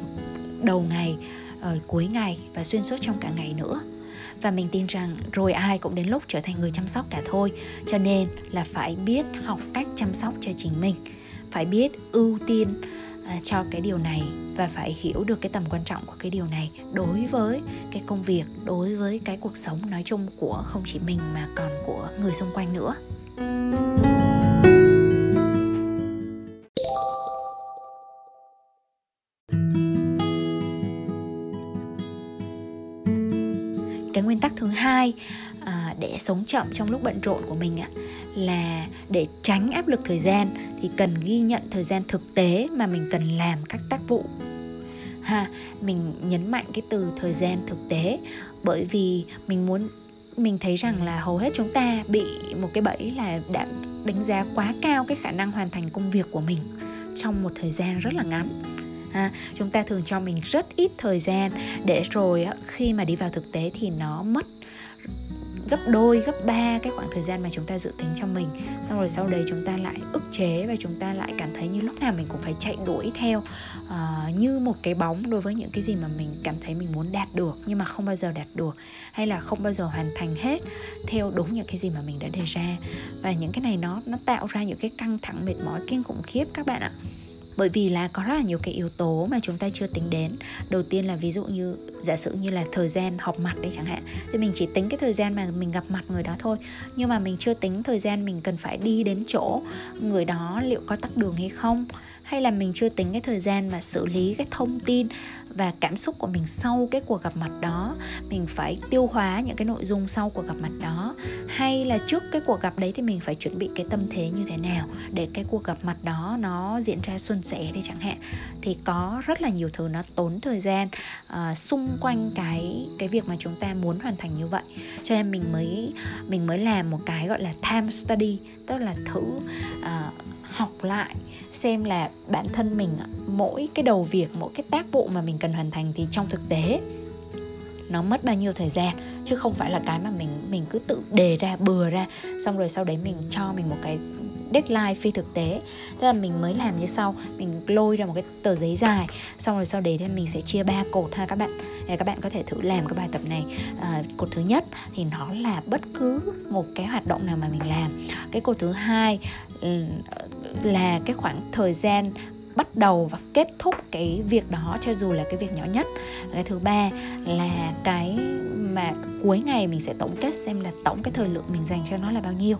đầu ngày, rồi cuối ngày và xuyên suốt trong cả ngày nữa. Và mình tin rằng rồi ai cũng đến lúc trở thành người chăm sóc cả thôi. Cho nên là phải biết học cách chăm sóc cho chính mình, phải biết ưu tiên uh, cho cái điều này, và phải hiểu được cái tầm quan trọng của cái điều này đối với cái công việc, đối với cái cuộc sống nói chung của không chỉ mình mà còn của người xung quanh nữa. Cái nguyên tắc thứ hai à, để sống chậm trong lúc bận rộn của mình ạ, là để tránh áp lực thời gian thì cần ghi nhận thời gian thực tế mà mình cần làm các tác vụ. Ha, mình nhấn mạnh cái từ thời gian thực tế, bởi vì mình muốn mình thấy rằng là hầu hết chúng ta bị một cái bẫy là đã đánh giá quá cao cái khả năng hoàn thành công việc của mình trong một thời gian rất là ngắn. À, chúng ta thường cho mình rất ít thời gian, để rồi khi mà đi vào thực tế thì nó mất gấp đôi, gấp ba cái khoảng thời gian mà chúng ta dự tính cho mình. Xong rồi sau đấy chúng ta lại ức chế, và chúng ta lại cảm thấy như lúc nào mình cũng phải chạy đuổi theo uh, như một cái bóng đối với những cái gì mà mình cảm thấy mình muốn đạt được, nhưng mà không bao giờ đạt được, hay là không bao giờ hoàn thành hết theo đúng những cái gì mà mình đã đề ra. Và những cái này nó, nó tạo ra những cái căng thẳng, mệt mỏi kinh khủng khiếp các bạn ạ. Bởi vì là có rất là nhiều cái yếu tố mà chúng ta chưa tính đến. Đầu tiên là ví dụ như, giả sử như là thời gian họp mặt đấy chẳng hạn, thì mình chỉ tính cái thời gian mà mình gặp mặt người đó thôi, nhưng mà mình chưa tính thời gian mình cần phải đi đến chỗ người đó liệu có tắc đường hay không, hay là mình chưa tính cái thời gian mà xử lý cái thông tin và cảm xúc của mình sau cái cuộc gặp mặt đó, mình phải tiêu hóa những cái nội dung sau cuộc gặp mặt đó, hay là trước cái cuộc gặp đấy thì mình phải chuẩn bị cái tâm thế như thế nào để cái cuộc gặp mặt đó nó diễn ra suôn sẻ đấy chẳng hạn. Thì có rất là nhiều thứ nó tốn thời gian uh, xung quanh cái cái việc mà chúng ta muốn hoàn thành như vậy. Cho nên mình mới mình mới làm một cái gọi là time study, tức là thử uh, học lại xem là bản thân mình mỗi cái đầu việc, mỗi cái tác vụ mà mình cần hoàn thành thì trong thực tế nó mất bao nhiêu thời gian, chứ không phải là cái mà mình mình cứ tự đề ra bừa ra, xong rồi sau đấy mình cho mình một cái deadline phi thực tế. Thế là mình mới làm như sau, mình lôi ra một cái tờ giấy dài, xong rồi sau đấy thì mình sẽ chia ba cột ha các bạn. Để các bạn có thể thử làm cái bài tập này. À, cột thứ nhất thì nó là bất cứ một cái hoạt động nào mà mình làm. Cái cột thứ hai là cái khoảng thời gian bắt đầu và kết thúc cái việc đó, cho dù là cái việc nhỏ nhất. Cái thứ ba là cái mà cuối ngày mình sẽ tổng kết xem là tổng cái thời lượng mình dành cho nó là bao nhiêu.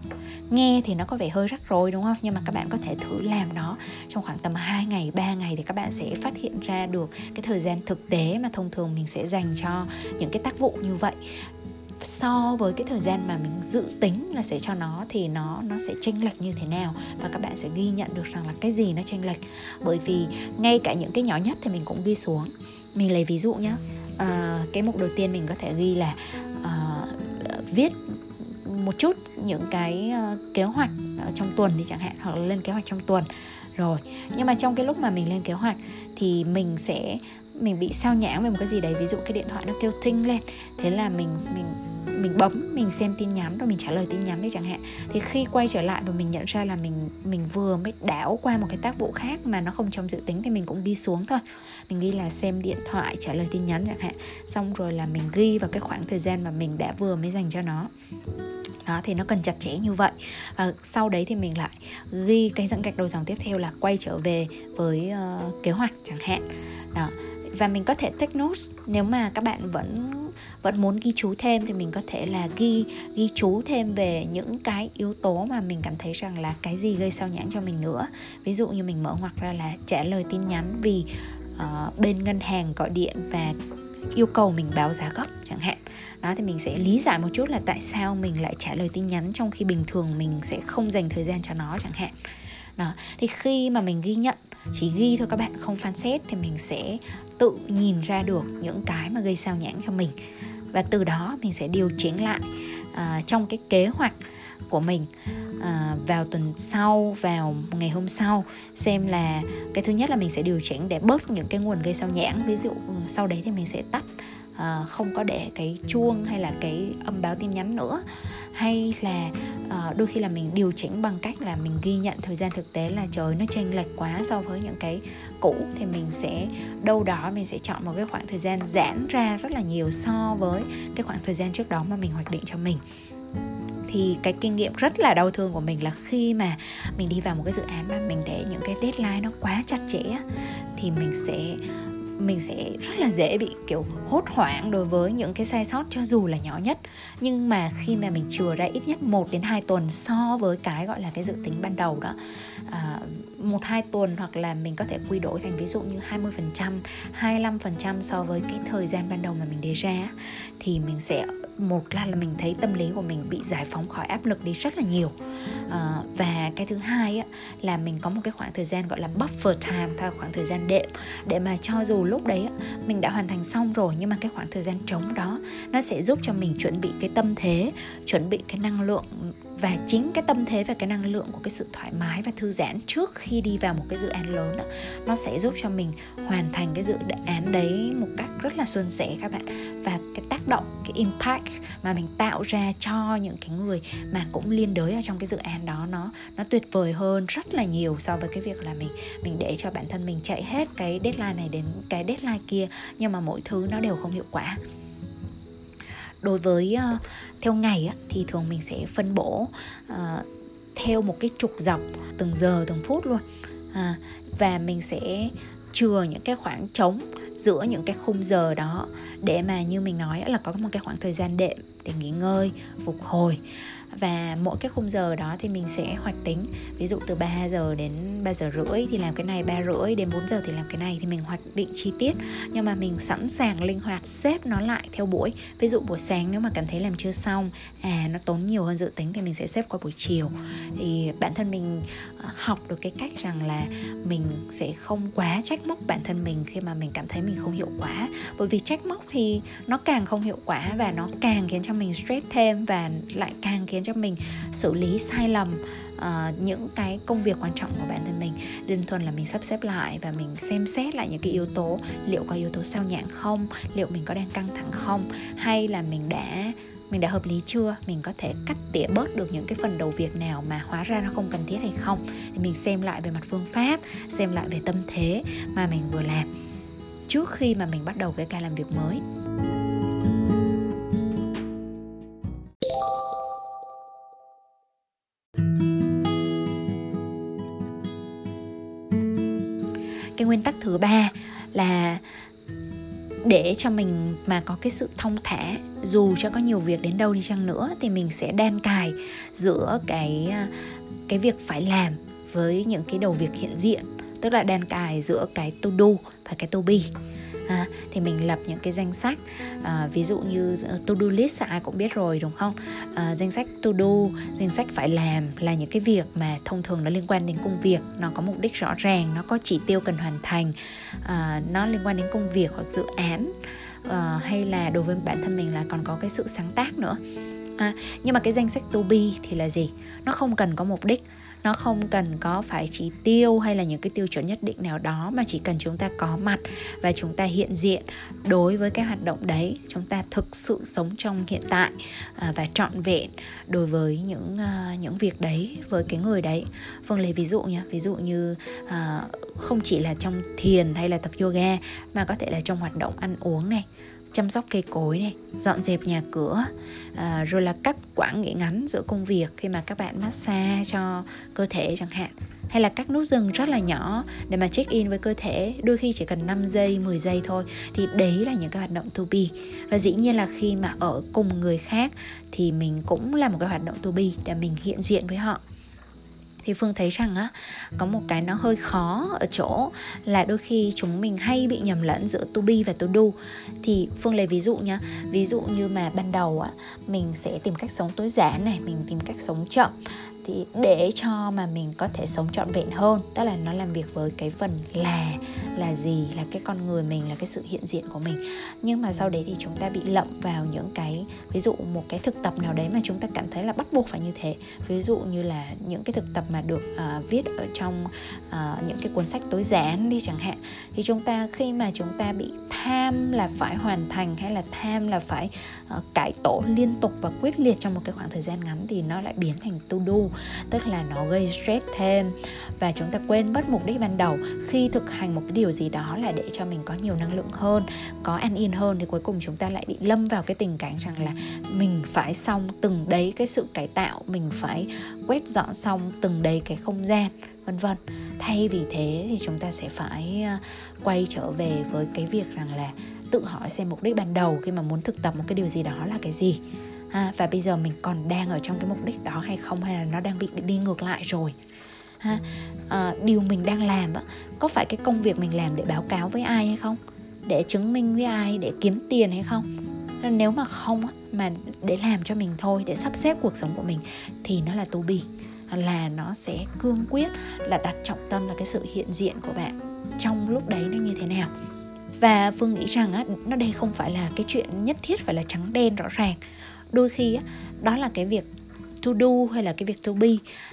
Nghe thì nó có vẻ hơi rắc rối đúng không? Nhưng mà các bạn có thể thử làm nó trong khoảng tầm hai ngày, ba ngày thì các bạn sẽ phát hiện ra được cái thời gian thực tế mà thông thường mình sẽ dành cho những cái tác vụ như vậy. So với cái thời gian mà mình dự tính là sẽ cho nó thì nó nó sẽ chênh lệch như thế nào, và các bạn sẽ ghi nhận được rằng là cái gì nó chênh lệch. Bởi vì ngay cả những cái nhỏ nhất thì mình cũng ghi xuống. Mình lấy ví dụ nhé, à, cái mục đầu tiên mình có thể ghi là à, viết một chút những cái kế hoạch trong tuần đi chẳng hạn, hoặc là lên kế hoạch trong tuần rồi. Nhưng mà trong cái lúc mà mình lên kế hoạch thì mình sẽ mình bị sao nhãng về một cái gì đấy, ví dụ cái điện thoại nó kêu ting lên, thế là mình mình mình bấm, mình xem tin nhắn rồi mình trả lời tin nhắn đấy chẳng hạn. Thì khi quay trở lại và mình nhận ra là mình mình vừa mới đảo qua một cái tác vụ khác mà nó không trong dự tính, thì mình cũng ghi xuống thôi. Mình ghi là xem điện thoại, trả lời tin nhắn chẳng hạn, xong rồi là mình ghi vào cái khoảng thời gian mà mình đã vừa mới dành cho nó. Đó, thì nó cần chặt chẽ như vậy. Và sau đấy thì mình lại ghi cái dẫn gạch đầu dòng tiếp theo là quay trở về với uh, kế hoạch chẳng hạn. Đó. Và mình có thể take notes, nếu mà các bạn vẫn vẫn muốn ghi chú thêm thì mình có thể là ghi ghi chú thêm về những cái yếu tố mà mình cảm thấy rằng là cái gì gây sao nhãng cho mình nữa. Ví dụ như mình mở ngoặc ra là trả lời tin nhắn vì uh, bên ngân hàng gọi điện và yêu cầu mình báo giá gấp chẳng hạn. Đó, thì mình sẽ lý giải một chút là tại sao mình lại trả lời tin nhắn trong khi bình thường mình sẽ không dành thời gian cho nó chẳng hạn. Đó. Thì khi mà mình ghi nhận, chỉ ghi thôi các bạn, không phán xét, thì mình sẽ tự nhìn ra được những cái mà gây sao nhãng cho mình. Và từ đó mình sẽ điều chỉnh lại uh, trong cái kế hoạch của mình uh, vào tuần sau, vào ngày hôm sau. Xem là cái thứ nhất là mình sẽ điều chỉnh để bớt những cái nguồn gây sao nhãng. Ví dụ sau đấy thì mình sẽ tắt, uh, không có để cái chuông hay là cái âm báo tin nhắn nữa. Hay là uh, đôi khi là mình điều chỉnh bằng cách là mình ghi nhận thời gian thực tế là trời nó chênh lệch quá so với những cái cũ, thì mình sẽ đâu đó mình sẽ chọn một cái khoảng thời gian giãn ra rất là nhiều so với cái khoảng thời gian trước đó mà mình hoạch định cho mình. Thì cái kinh nghiệm rất là đau thương của mình là khi mà mình đi vào một cái dự án mà mình để những cái deadline nó quá chặt chẽ, thì mình sẽ mình sẽ rất là dễ bị kiểu hốt hoảng đối với những cái sai sót cho dù là nhỏ nhất. Nhưng mà khi mà mình chừa ra ít nhất một đến hai tuần so với cái gọi là cái dự tính ban đầu đó, một đến hai tuần, hoặc là mình có thể quy đổi thành ví dụ như hai mươi phần trăm, hai mươi lăm phần trăm so với cái thời gian ban đầu mà mình đề ra, thì mình sẽ, một là mình thấy tâm lý của mình bị giải phóng khỏi áp lực đi rất là nhiều. à, Và cái thứ hai á, là mình có một cái khoảng thời gian gọi là buffer time, theo khoảng thời gian đệm, để mà cho dù lúc đấy á, mình đã hoàn thành xong rồi, nhưng mà cái khoảng thời gian trống đó nó sẽ giúp cho mình chuẩn bị cái tâm thế, chuẩn bị cái năng lượng. Và chính cái tâm thế và cái năng lượng của cái sự thoải mái và thư giãn trước khi đi vào một cái dự án lớn đó, nó sẽ giúp cho mình hoàn thành cái dự án đấy một cách rất là suôn sẻ các bạn. Và cái tác động, cái impact mà mình tạo ra cho những cái người mà cũng liên đới ở trong cái dự án đó, nó nó tuyệt vời hơn rất là nhiều so với cái việc là mình mình để cho bản thân mình chạy hết cái deadline này đến cái deadline kia, nhưng mà mỗi thứ nó đều không hiệu quả. Đối với uh, theo ngày á, thì thường mình sẽ phân bổ uh, theo một cái trục dọc, từng giờ từng phút luôn. à, Và mình sẽ chừa những cái khoảng trống giữa những cái khung giờ đó, để mà như mình nói là có một cái khoảng thời gian đệm để nghỉ ngơi, phục hồi. Và mỗi cái khung giờ đó thì mình sẽ hoạch tính, ví dụ từ ba giờ đến ba giờ rưỡi thì làm cái này, ba rưỡi đến bốn giờ thì làm cái này. Thì mình hoạch định chi tiết, nhưng mà mình sẵn sàng linh hoạt xếp nó lại theo buổi. Ví dụ buổi sáng nếu mà cảm thấy làm chưa xong, à nó tốn nhiều hơn dự tính, thì mình sẽ xếp qua buổi chiều. Thì bản thân mình học được cái cách rằng là mình sẽ không quá trách móc bản thân mình khi mà mình cảm thấy mình không hiệu quả. Bởi vì trách móc thì nó càng không hiệu quả, và nó càng khiến cho mình stress thêm, và lại càng khiến cho mình xử lý sai lầm uh, những cái công việc quan trọng của bản thân mình. Đơn thuần là mình sắp xếp lại và mình xem xét lại những cái yếu tố, liệu có yếu tố sao nhãng không, liệu mình có đang căng thẳng không, hay là mình đã mình đã hợp lý chưa, mình có thể cắt tỉa bớt được những cái phần đầu việc nào mà hóa ra nó không cần thiết hay không. Thì mình xem lại về mặt phương pháp, xem lại về tâm thế mà mình vừa làm trước khi mà mình bắt đầu cái ca làm việc mới. Cái nguyên tắc thứ ba là để cho mình mà có cái sự thong thả, dù cho có nhiều việc đến đâu đi chăng nữa, thì mình sẽ đan cài giữa cái, cái việc phải làm với những cái đầu việc hiện diện. Tức là đan cài giữa cái to do và cái to be. À, thì mình lập những cái danh sách, à, ví dụ như to do list ai cũng biết rồi đúng không? À, danh sách to do, danh sách phải làm là những cái việc mà thông thường nó liên quan đến công việc, nó có mục đích rõ ràng, nó có chỉ tiêu cần hoàn thành, à, nó liên quan đến công việc hoặc dự án, à, hay là đối với bản thân mình là còn có cái sự sáng tác nữa. À, nhưng mà cái danh sách to be thì là gì? Nó không cần có mục đích, nó không cần có phải chỉ tiêu hay là những cái tiêu chuẩn nhất định nào đó, mà chỉ cần chúng ta có mặt và chúng ta hiện diện đối với cái hoạt động đấy, chúng ta thực sự sống trong hiện tại và trọn vẹn đối với những những việc đấy, với cái người đấy. Phương lấy ví dụ nha, ví dụ như không chỉ là trong thiền hay là tập yoga, mà có thể là trong hoạt động ăn uống này, chăm sóc cây cối này, dọn dẹp nhà cửa, à, rồi là các quãng nghỉ ngắn giữa công việc khi mà các bạn massage cho cơ thể chẳng hạn, hay là các nút dừng rất là nhỏ để mà check in với cơ thể, đôi khi chỉ cần năm giây, mười giây thôi. Thì đấy là những cái hoạt động to be. Và dĩ nhiên là khi mà ở cùng người khác thì mình cũng là một cái hoạt động to be để mình hiện diện với họ. Thì Phương thấy rằng á, có một cái nó hơi khó ở chỗ là đôi khi chúng mình hay bị nhầm lẫn giữa to be và to do. Thì Phương lấy ví dụ nhá, ví dụ như mà ban đầu á, mình sẽ tìm cách sống tối giản này, mình tìm cách sống chậm. thì để cho mà mình có thể sống trọn vẹn hơn. Tức là nó làm việc với cái phần là, là gì, là cái con người mình, là cái sự hiện diện của mình. Nhưng mà sau đấy thì chúng ta bị lậm vào những cái, ví dụ một cái thực tập nào đấy mà chúng ta cảm thấy là bắt buộc phải như thế. Ví dụ như là những cái thực tập mà được uh, viết ở trong uh, những cái cuốn sách tối giản đi chẳng hạn. Thì chúng ta khi mà chúng ta bị tham là phải hoàn thành, hay là tham là phải uh, cải tổ liên tục và quyết liệt trong một cái khoảng thời gian ngắn, thì nó lại biến thành to do, tức là nó gây stress thêm và chúng ta quên mất mục đích ban đầu. Khi thực hành một cái điều gì đó là để cho mình có nhiều năng lượng hơn, có an yên hơn, thì cuối cùng chúng ta lại bị lâm vào cái tình cảnh rằng là mình phải xong từng đấy cái sự cải tạo, mình phải quét dọn xong từng đấy cái không gian, vân vân. Thay vì thế thì chúng ta sẽ phải quay trở về với cái việc rằng là tự hỏi xem mục đích ban đầu khi mà muốn thực tập một cái điều gì đó là cái gì. Ha, và bây giờ mình còn đang ở trong cái mục đích đó hay không, hay là nó đang bị đi ngược lại rồi. Ha, à, điều mình đang làm á, có phải cái công việc mình làm để báo cáo với ai hay không, để chứng minh với ai, để kiếm tiền hay không. Nếu mà không á, mà để làm cho mình thôi, để sắp xếp cuộc sống của mình, thì nó là to be, là nó sẽ cương quyết, là đặt trọng tâm là cái sự hiện diện của bạn trong lúc đấy nó như thế nào. Và Phương nghĩ rằng á, nó đây không phải là cái chuyện nhất thiết phải là trắng đen rõ ràng. Đôi khi á, đó là cái việc to do hay là cái việc to be,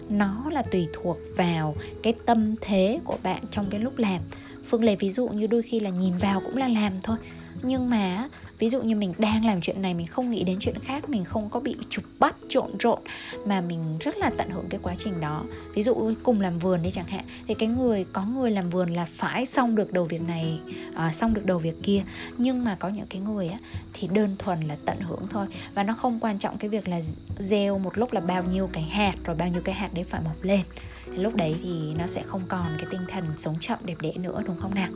nó là tùy thuộc vào cái tâm thế của bạn trong cái lúc làm. Phương lấy ví dụ như đôi khi là nhìn vào cũng là làm thôi, nhưng mà ví dụ như mình đang làm chuyện này, mình không nghĩ đến chuyện khác, mình không có bị chụp bắt trộn rộn, mà mình rất là tận hưởng cái quá trình đó. Ví dụ cùng làm vườn đi chẳng hạn, thì cái người có người làm vườn là phải xong được đầu việc này, à, xong được đầu việc kia. Nhưng mà có những cái người á, thì đơn thuần là tận hưởng thôi, và nó không quan trọng cái việc là gieo một lúc là bao nhiêu cái hạt, rồi bao nhiêu cái hạt đấy phải mọc lên. Lúc đấy thì nó sẽ không còn cái tinh thần sống chậm đẹp đẽ nữa, đúng không nào?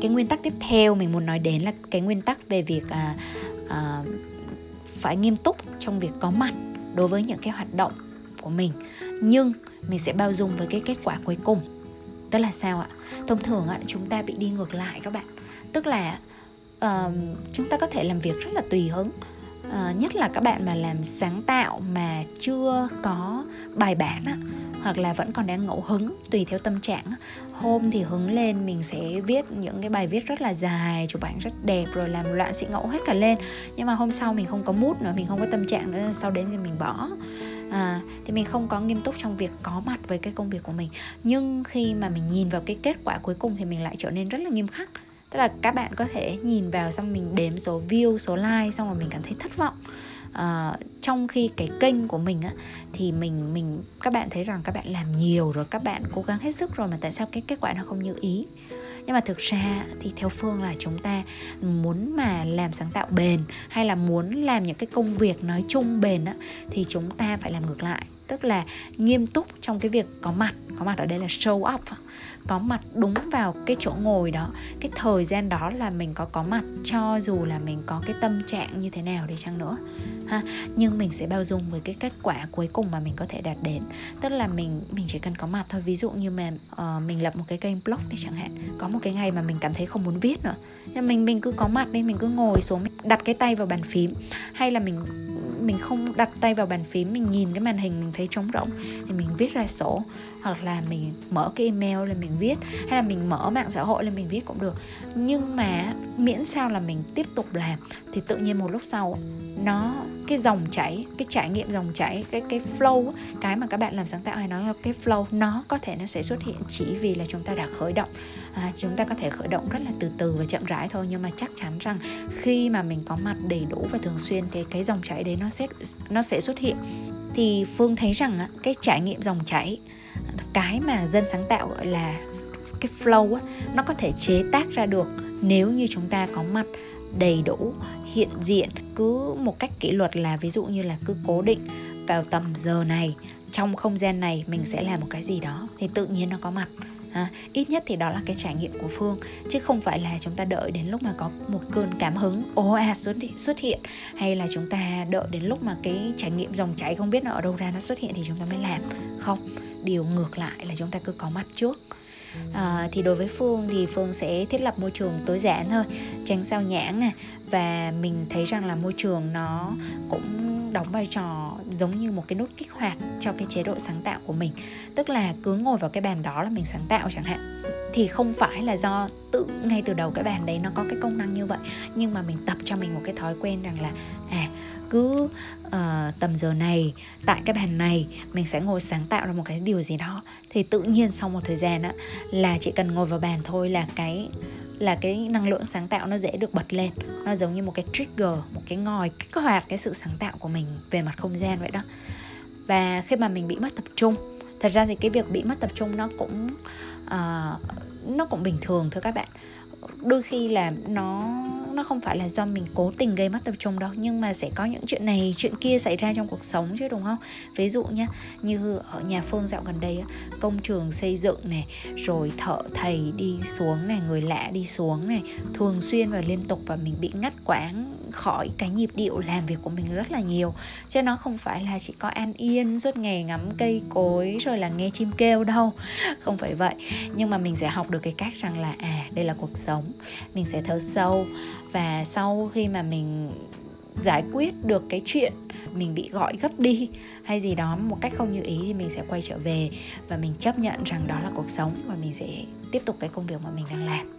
Cái nguyên tắc tiếp theo mình muốn nói đến là cái nguyên tắc về việc à, à, phải nghiêm túc trong việc có mặt đối với những cái hoạt động của mình, nhưng mình sẽ bao dung với cái kết quả cuối cùng. Tức là sao ạ? Thông thường ạ, chúng ta bị đi ngược lại các bạn. Tức là uh, chúng ta có thể làm việc rất là tùy hứng, uh, nhất là các bạn mà làm sáng tạo mà chưa có bài bản á, hoặc là vẫn còn đang ngẫu hứng, tùy theo tâm trạng. Hôm thì hứng lên mình sẽ viết những cái bài viết rất là dài, chụp ảnh rất đẹp, rồi làm loạn xị ngẫu hết cả lên. Nhưng mà hôm sau mình không có mood nữa, mình không có tâm trạng nữa, sau đến thì mình bỏ. À, thì mình không có nghiêm túc trong việc có mặt với cái công việc của mình. Nhưng khi mà mình nhìn vào cái kết quả cuối cùng thì mình lại trở nên rất là nghiêm khắc. Tức là các bạn có thể nhìn vào xong mình đếm số view, số like, xong rồi mình cảm thấy thất vọng. À, trong khi cái kênh của mình á, thì mình mình các bạn thấy rằng các bạn làm nhiều rồi, các bạn cố gắng hết sức rồi, mà tại sao cái kết quả nó không như ý. Nhưng mà thực ra thì theo Phương là chúng ta muốn mà làm sáng tạo bền, hay là muốn làm những cái công việc nói chung bền á, thì chúng ta phải làm ngược lại. Tức là nghiêm túc trong cái việc có mặt. Có mặt ở đây là show up, có mặt đúng vào cái chỗ ngồi đó, cái thời gian đó là mình có có mặt, cho dù là mình có cái tâm trạng như thế nào đi chăng nữa ha. Nhưng mình sẽ bao dung với cái kết quả cuối cùng mà mình có thể đạt đến. Tức là mình mình chỉ cần có mặt thôi. Ví dụ như mà uh, mình lập một cái kênh blog đi chẳng hạn. Có một cái ngày mà mình cảm thấy không muốn viết nữa, nên mình, mình cứ có mặt đi, mình cứ ngồi xuống, mình đặt cái tay vào bàn phím. Hay là mình mình không đặt tay vào bàn phím, mình nhìn cái màn hình mình thấy trống rỗng thì mình viết ra sổ, hoặc là mình mở cái email lên mình viết, hay là mình mở mạng xã hội lên mình viết cũng được. Nhưng mà miễn sao là mình tiếp tục làm thì tự nhiên một lúc sau nó cái dòng chảy, cái trải nghiệm dòng chảy, cái cái flow, cái mà các bạn làm sáng tạo hay nói là cái flow, nó có thể nó sẽ xuất hiện chỉ vì là chúng ta đã khởi động. À, chúng ta có thể khởi động rất là từ từ và chậm rãi thôi, nhưng mà chắc chắn rằng khi mà mình có mặt đầy đủ và thường xuyên thì cái dòng chảy đấy nó sẽ nó sẽ xuất hiện. Thì Phương thấy rằng cái trải nghiệm dòng chảy, cái mà dân sáng tạo gọi là cái flow, nó có thể chế tác ra được nếu như chúng ta có mặt đầy đủ, hiện diện cứ một cách kỷ luật, là ví dụ như là cứ cố định vào tầm giờ này, trong không gian này mình sẽ làm một cái gì đó, thì tự nhiên nó có mặt. À, ít nhất thì đó là cái trải nghiệm của Phương, chứ không phải là chúng ta đợi đến lúc mà có một cơn cảm hứng ồ ạt xuất hiện, hay là chúng ta đợi đến lúc mà cái trải nghiệm dòng chảy không biết nó ở đâu ra nó xuất hiện thì chúng ta mới làm. Không, điều ngược lại là chúng ta cứ có mặt trước. à, thì đối với Phương thì Phương sẽ thiết lập môi trường tối giản thôi, tránh sao nhãng nè, và mình thấy rằng là môi trường nó cũng đóng vai trò giống như một cái nút kích hoạt cho cái chế độ sáng tạo của mình. Tức là cứ ngồi vào cái bàn đó là mình sáng tạo chẳng hạn, thì không phải là do tự ngay từ đầu cái bàn đấy nó có cái công năng như vậy, nhưng mà mình tập cho mình một cái thói quen rằng là à, cứ uh, tầm giờ này tại cái bàn này mình sẽ ngồi sáng tạo ra một cái điều gì đó. Thì tự nhiên sau một thời gian á, là chỉ cần ngồi vào bàn thôi là cái là cái năng lượng sáng tạo nó dễ được bật lên. Nó giống như một cái trigger, một cái ngòi kích hoạt cái sự sáng tạo của mình về mặt không gian vậy đó. Và khi mà mình bị mất tập trung, thật ra thì cái việc bị mất tập trung nó cũng uh, nó cũng bình thường thôi các bạn. Đôi khi là nó nó không phải là do mình cố tình gây mất tập trung đâu, nhưng mà sẽ có những chuyện này, chuyện kia xảy ra trong cuộc sống chứ, đúng không? Ví dụ nhá, như ở nhà Phương dạo gần đây, công trường xây dựng này, rồi thợ thầy đi xuống này, người lạ đi xuống này, thường xuyên và liên tục, và mình bị ngắt quãng khỏi cái nhịp điệu làm việc của mình rất là nhiều. Chứ nó không phải là chỉ có an yên suốt ngày ngắm cây cối rồi là nghe chim kêu đâu, không phải vậy. Nhưng mà mình sẽ học được cái cách rằng là à, đây là cuộc sống, mình sẽ thở sâu. Và sau khi mà mình giải quyết được cái chuyện mình bị gọi gấp đi hay gì đó một cách không như ý, thì mình sẽ quay trở về và mình chấp nhận rằng đó là cuộc sống, và mình sẽ tiếp tục cái công việc mà mình đang làm.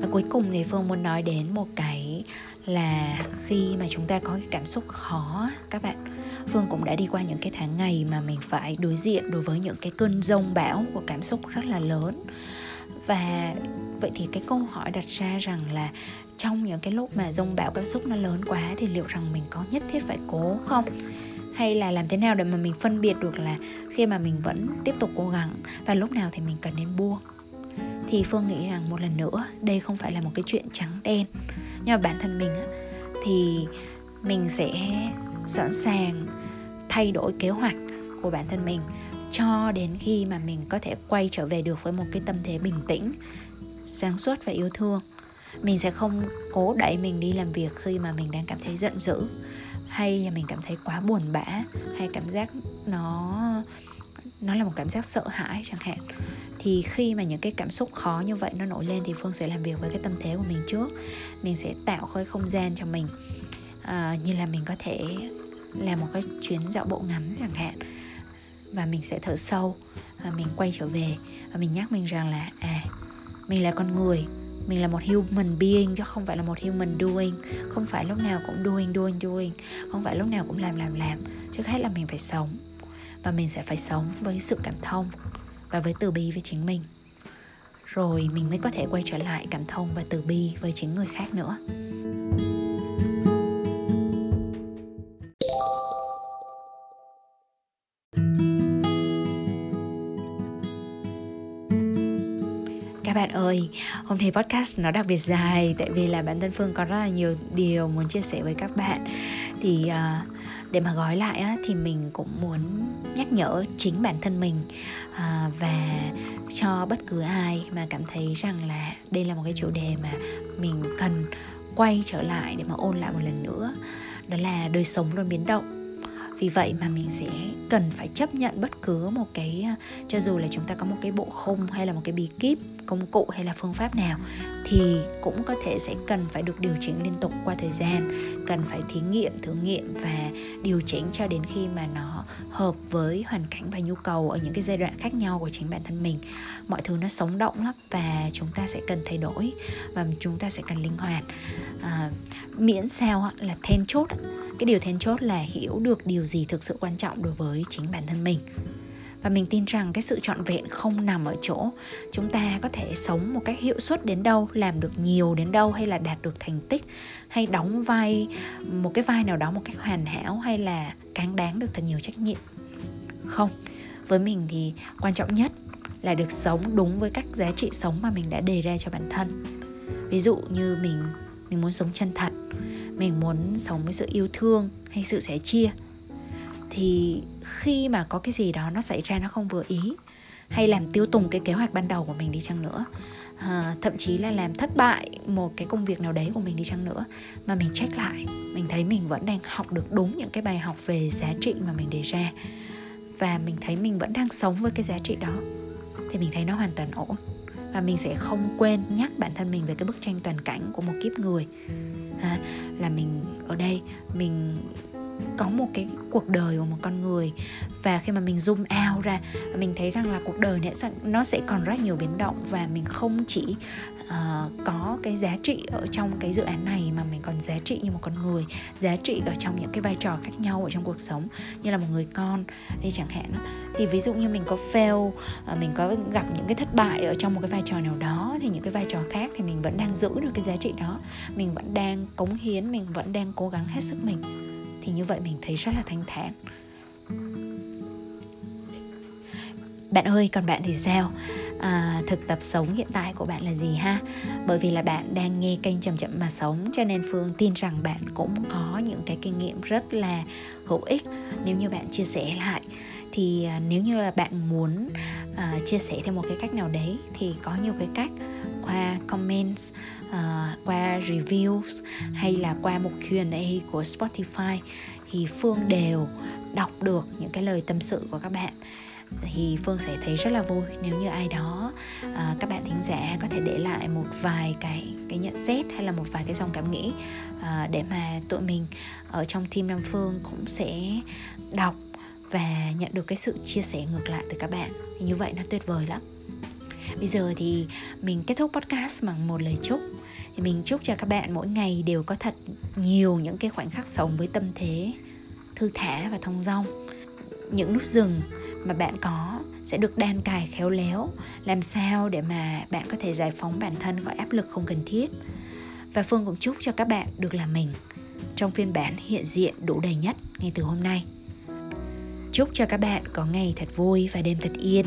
Và cuối cùng thì Phương muốn nói đến một cái là khi mà chúng ta có cái cảm xúc khó, các bạn, Phương cũng đã đi qua những cái tháng ngày mà mình phải đối diện đối với những cái cơn giông bão của cảm xúc rất là lớn. Và vậy thì cái câu hỏi đặt ra rằng là trong những cái lúc mà giông bão cảm xúc nó lớn quá thì liệu rằng mình có nhất thiết phải cố không? Hay là làm thế nào để mà mình phân biệt được là khi mà mình vẫn tiếp tục cố gắng và lúc nào thì mình cần nên buông? Thì Phương nghĩ rằng một lần nữa, đây không phải là một cái chuyện trắng đen. Nhưng mà bản thân mình thì mình sẽ sẵn sàng thay đổi kế hoạch của bản thân mình cho đến khi mà mình có thể quay trở về được với một cái tâm thế bình tĩnh, sáng suốt và yêu thương. Mình sẽ không cố đẩy mình đi làm việc khi mà mình đang cảm thấy giận dữ, hay là mình cảm thấy quá buồn bã, hay cảm giác nó nó là một cảm giác sợ hãi chẳng hạn. Thì khi mà những cái cảm xúc khó như vậy nó nổi lên thì Phương sẽ làm việc với cái tâm thế của mình trước. Mình sẽ tạo cái không gian cho mình. À, như là mình có thể làm một cái chuyến dạo bộ ngắn chẳng hạn, và mình sẽ thở sâu và mình quay trở về và mình nhắc mình rằng là à, mình là con người, mình là một human being chứ không phải là một human doing. Không phải lúc nào cũng doing doing doing, không phải lúc nào cũng làm làm làm. Trước hết là mình phải sống, và mình sẽ phải sống với sự cảm thông và với từ bi với chính mình, rồi mình mới có thể quay trở lại cảm thông và từ bi với chính người khác nữa. Các bạn ơi, hôm nay podcast nó đặc biệt dài, tại vì là bản thân Phương có rất là nhiều điều muốn chia sẻ với các bạn. Thì uh, để mà gói lại á, thì mình cũng muốn nhắc nhở chính bản thân mình uh, và cho bất cứ ai mà cảm thấy rằng là đây là một cái chủ đề mà mình cần quay trở lại để mà ôn lại một lần nữa. Đó là đời sống luôn biến động. Vì vậy mà mình sẽ cần phải chấp nhận bất cứ một cái, cho dù là chúng ta có một cái bộ khung hay là một cái bí kíp, công cụ hay là phương pháp nào, thì cũng có thể sẽ cần phải được điều chỉnh liên tục qua thời gian, cần phải thí nghiệm, thử nghiệm và điều chỉnh cho đến khi mà nó hợp với hoàn cảnh và nhu cầu ở những cái giai đoạn khác nhau của chính bản thân mình. Mọi thứ nó sống động lắm và chúng ta sẽ cần thay đổi và chúng ta sẽ cần linh hoạt. À, miễn sao là then chốt, cái điều then chốt là hiểu được điều gì thực sự quan trọng đối với chính bản thân mình. Và mình tin rằng cái sự trọn vẹn không nằm ở chỗ chúng ta có thể sống một cách hiệu suất đến đâu, làm được nhiều đến đâu, hay là đạt được thành tích, hay đóng vai một cái vai nào đó một cách hoàn hảo, hay là cáng đáng được thật nhiều trách nhiệm. Không, với mình thì quan trọng nhất là được sống đúng với các giá trị sống mà mình đã đề ra cho bản thân. Ví dụ như mình, mình muốn sống chân thật, mình muốn sống với sự yêu thương hay sự sẻ chia. Thì khi mà có cái gì đó nó xảy ra nó không vừa ý, hay làm tiêu tùng cái kế hoạch ban đầu của mình đi chăng nữa, à, thậm chí là làm thất bại một cái công việc nào đấy của mình đi chăng nữa, mà mình check lại, mình thấy mình vẫn đang học được đúng những cái bài học về giá trị mà mình đề ra, và mình thấy mình vẫn đang sống với cái giá trị đó, thì mình thấy nó hoàn toàn ổn. Và mình sẽ không quên nhắc bản thân mình về cái bức tranh toàn cảnh của một kiếp người, à, là mình ở đây, mình có một cái cuộc đời của một con người. Và khi mà mình zoom out ra, mình thấy rằng là cuộc đời này nó sẽ còn rất nhiều biến động, và mình không chỉ uh, có cái giá trị ở trong cái dự án này, mà mình còn giá trị như một con người, giá trị ở trong những cái vai trò khác nhau ở trong cuộc sống, như là một người con đi chẳng hạn. Thì ví dụ như mình có fail, mình có gặp những cái thất bại ở trong một cái vai trò nào đó, thì những cái vai trò khác thì mình vẫn đang giữ được cái giá trị đó, mình vẫn đang cống hiến, mình vẫn đang cố gắng hết sức mình. Thì như vậy mình thấy rất là thanh thản. Bạn ơi, còn bạn thì sao? À, thực tập sống hiện tại của bạn là gì ha? Bởi vì là bạn đang nghe kênh Chậm Chậm Mà Sống, cho nên Phương tin rằng bạn cũng có những cái kinh nghiệm rất là hữu ích nếu như bạn chia sẻ lại. Thì nếu như là bạn muốn à, chia sẻ theo một cái cách nào đấy, thì có nhiều cái cách, qua comments, uh, qua reviews, hay là qua một Q and A của Spotify. Thì Phương đều đọc được những cái lời tâm sự của các bạn, thì Phương sẽ thấy rất là vui nếu như ai đó, uh, các bạn thính giả có thể để lại một vài cái, cái nhận xét, hay là một vài cái dòng cảm nghĩ, uh, để mà tụi mình ở trong team Nam Phương cũng sẽ đọc và nhận được cái sự chia sẻ ngược lại từ các bạn. Thì như vậy nó tuyệt vời lắm. Bây giờ thì mình kết thúc podcast bằng một lời chúc. Thì mình chúc cho các bạn mỗi ngày đều có thật nhiều những cái khoảnh khắc sống với tâm thế thư thả và thong dong. Những nút dừng mà bạn có sẽ được đan cài khéo léo, làm sao để mà bạn có thể giải phóng bản thân khỏi áp lực không cần thiết. Và Phương cũng chúc cho các bạn được là mình trong phiên bản hiện diện đủ đầy nhất ngay từ hôm nay. Chúc cho các bạn có ngày thật vui và đêm thật yên.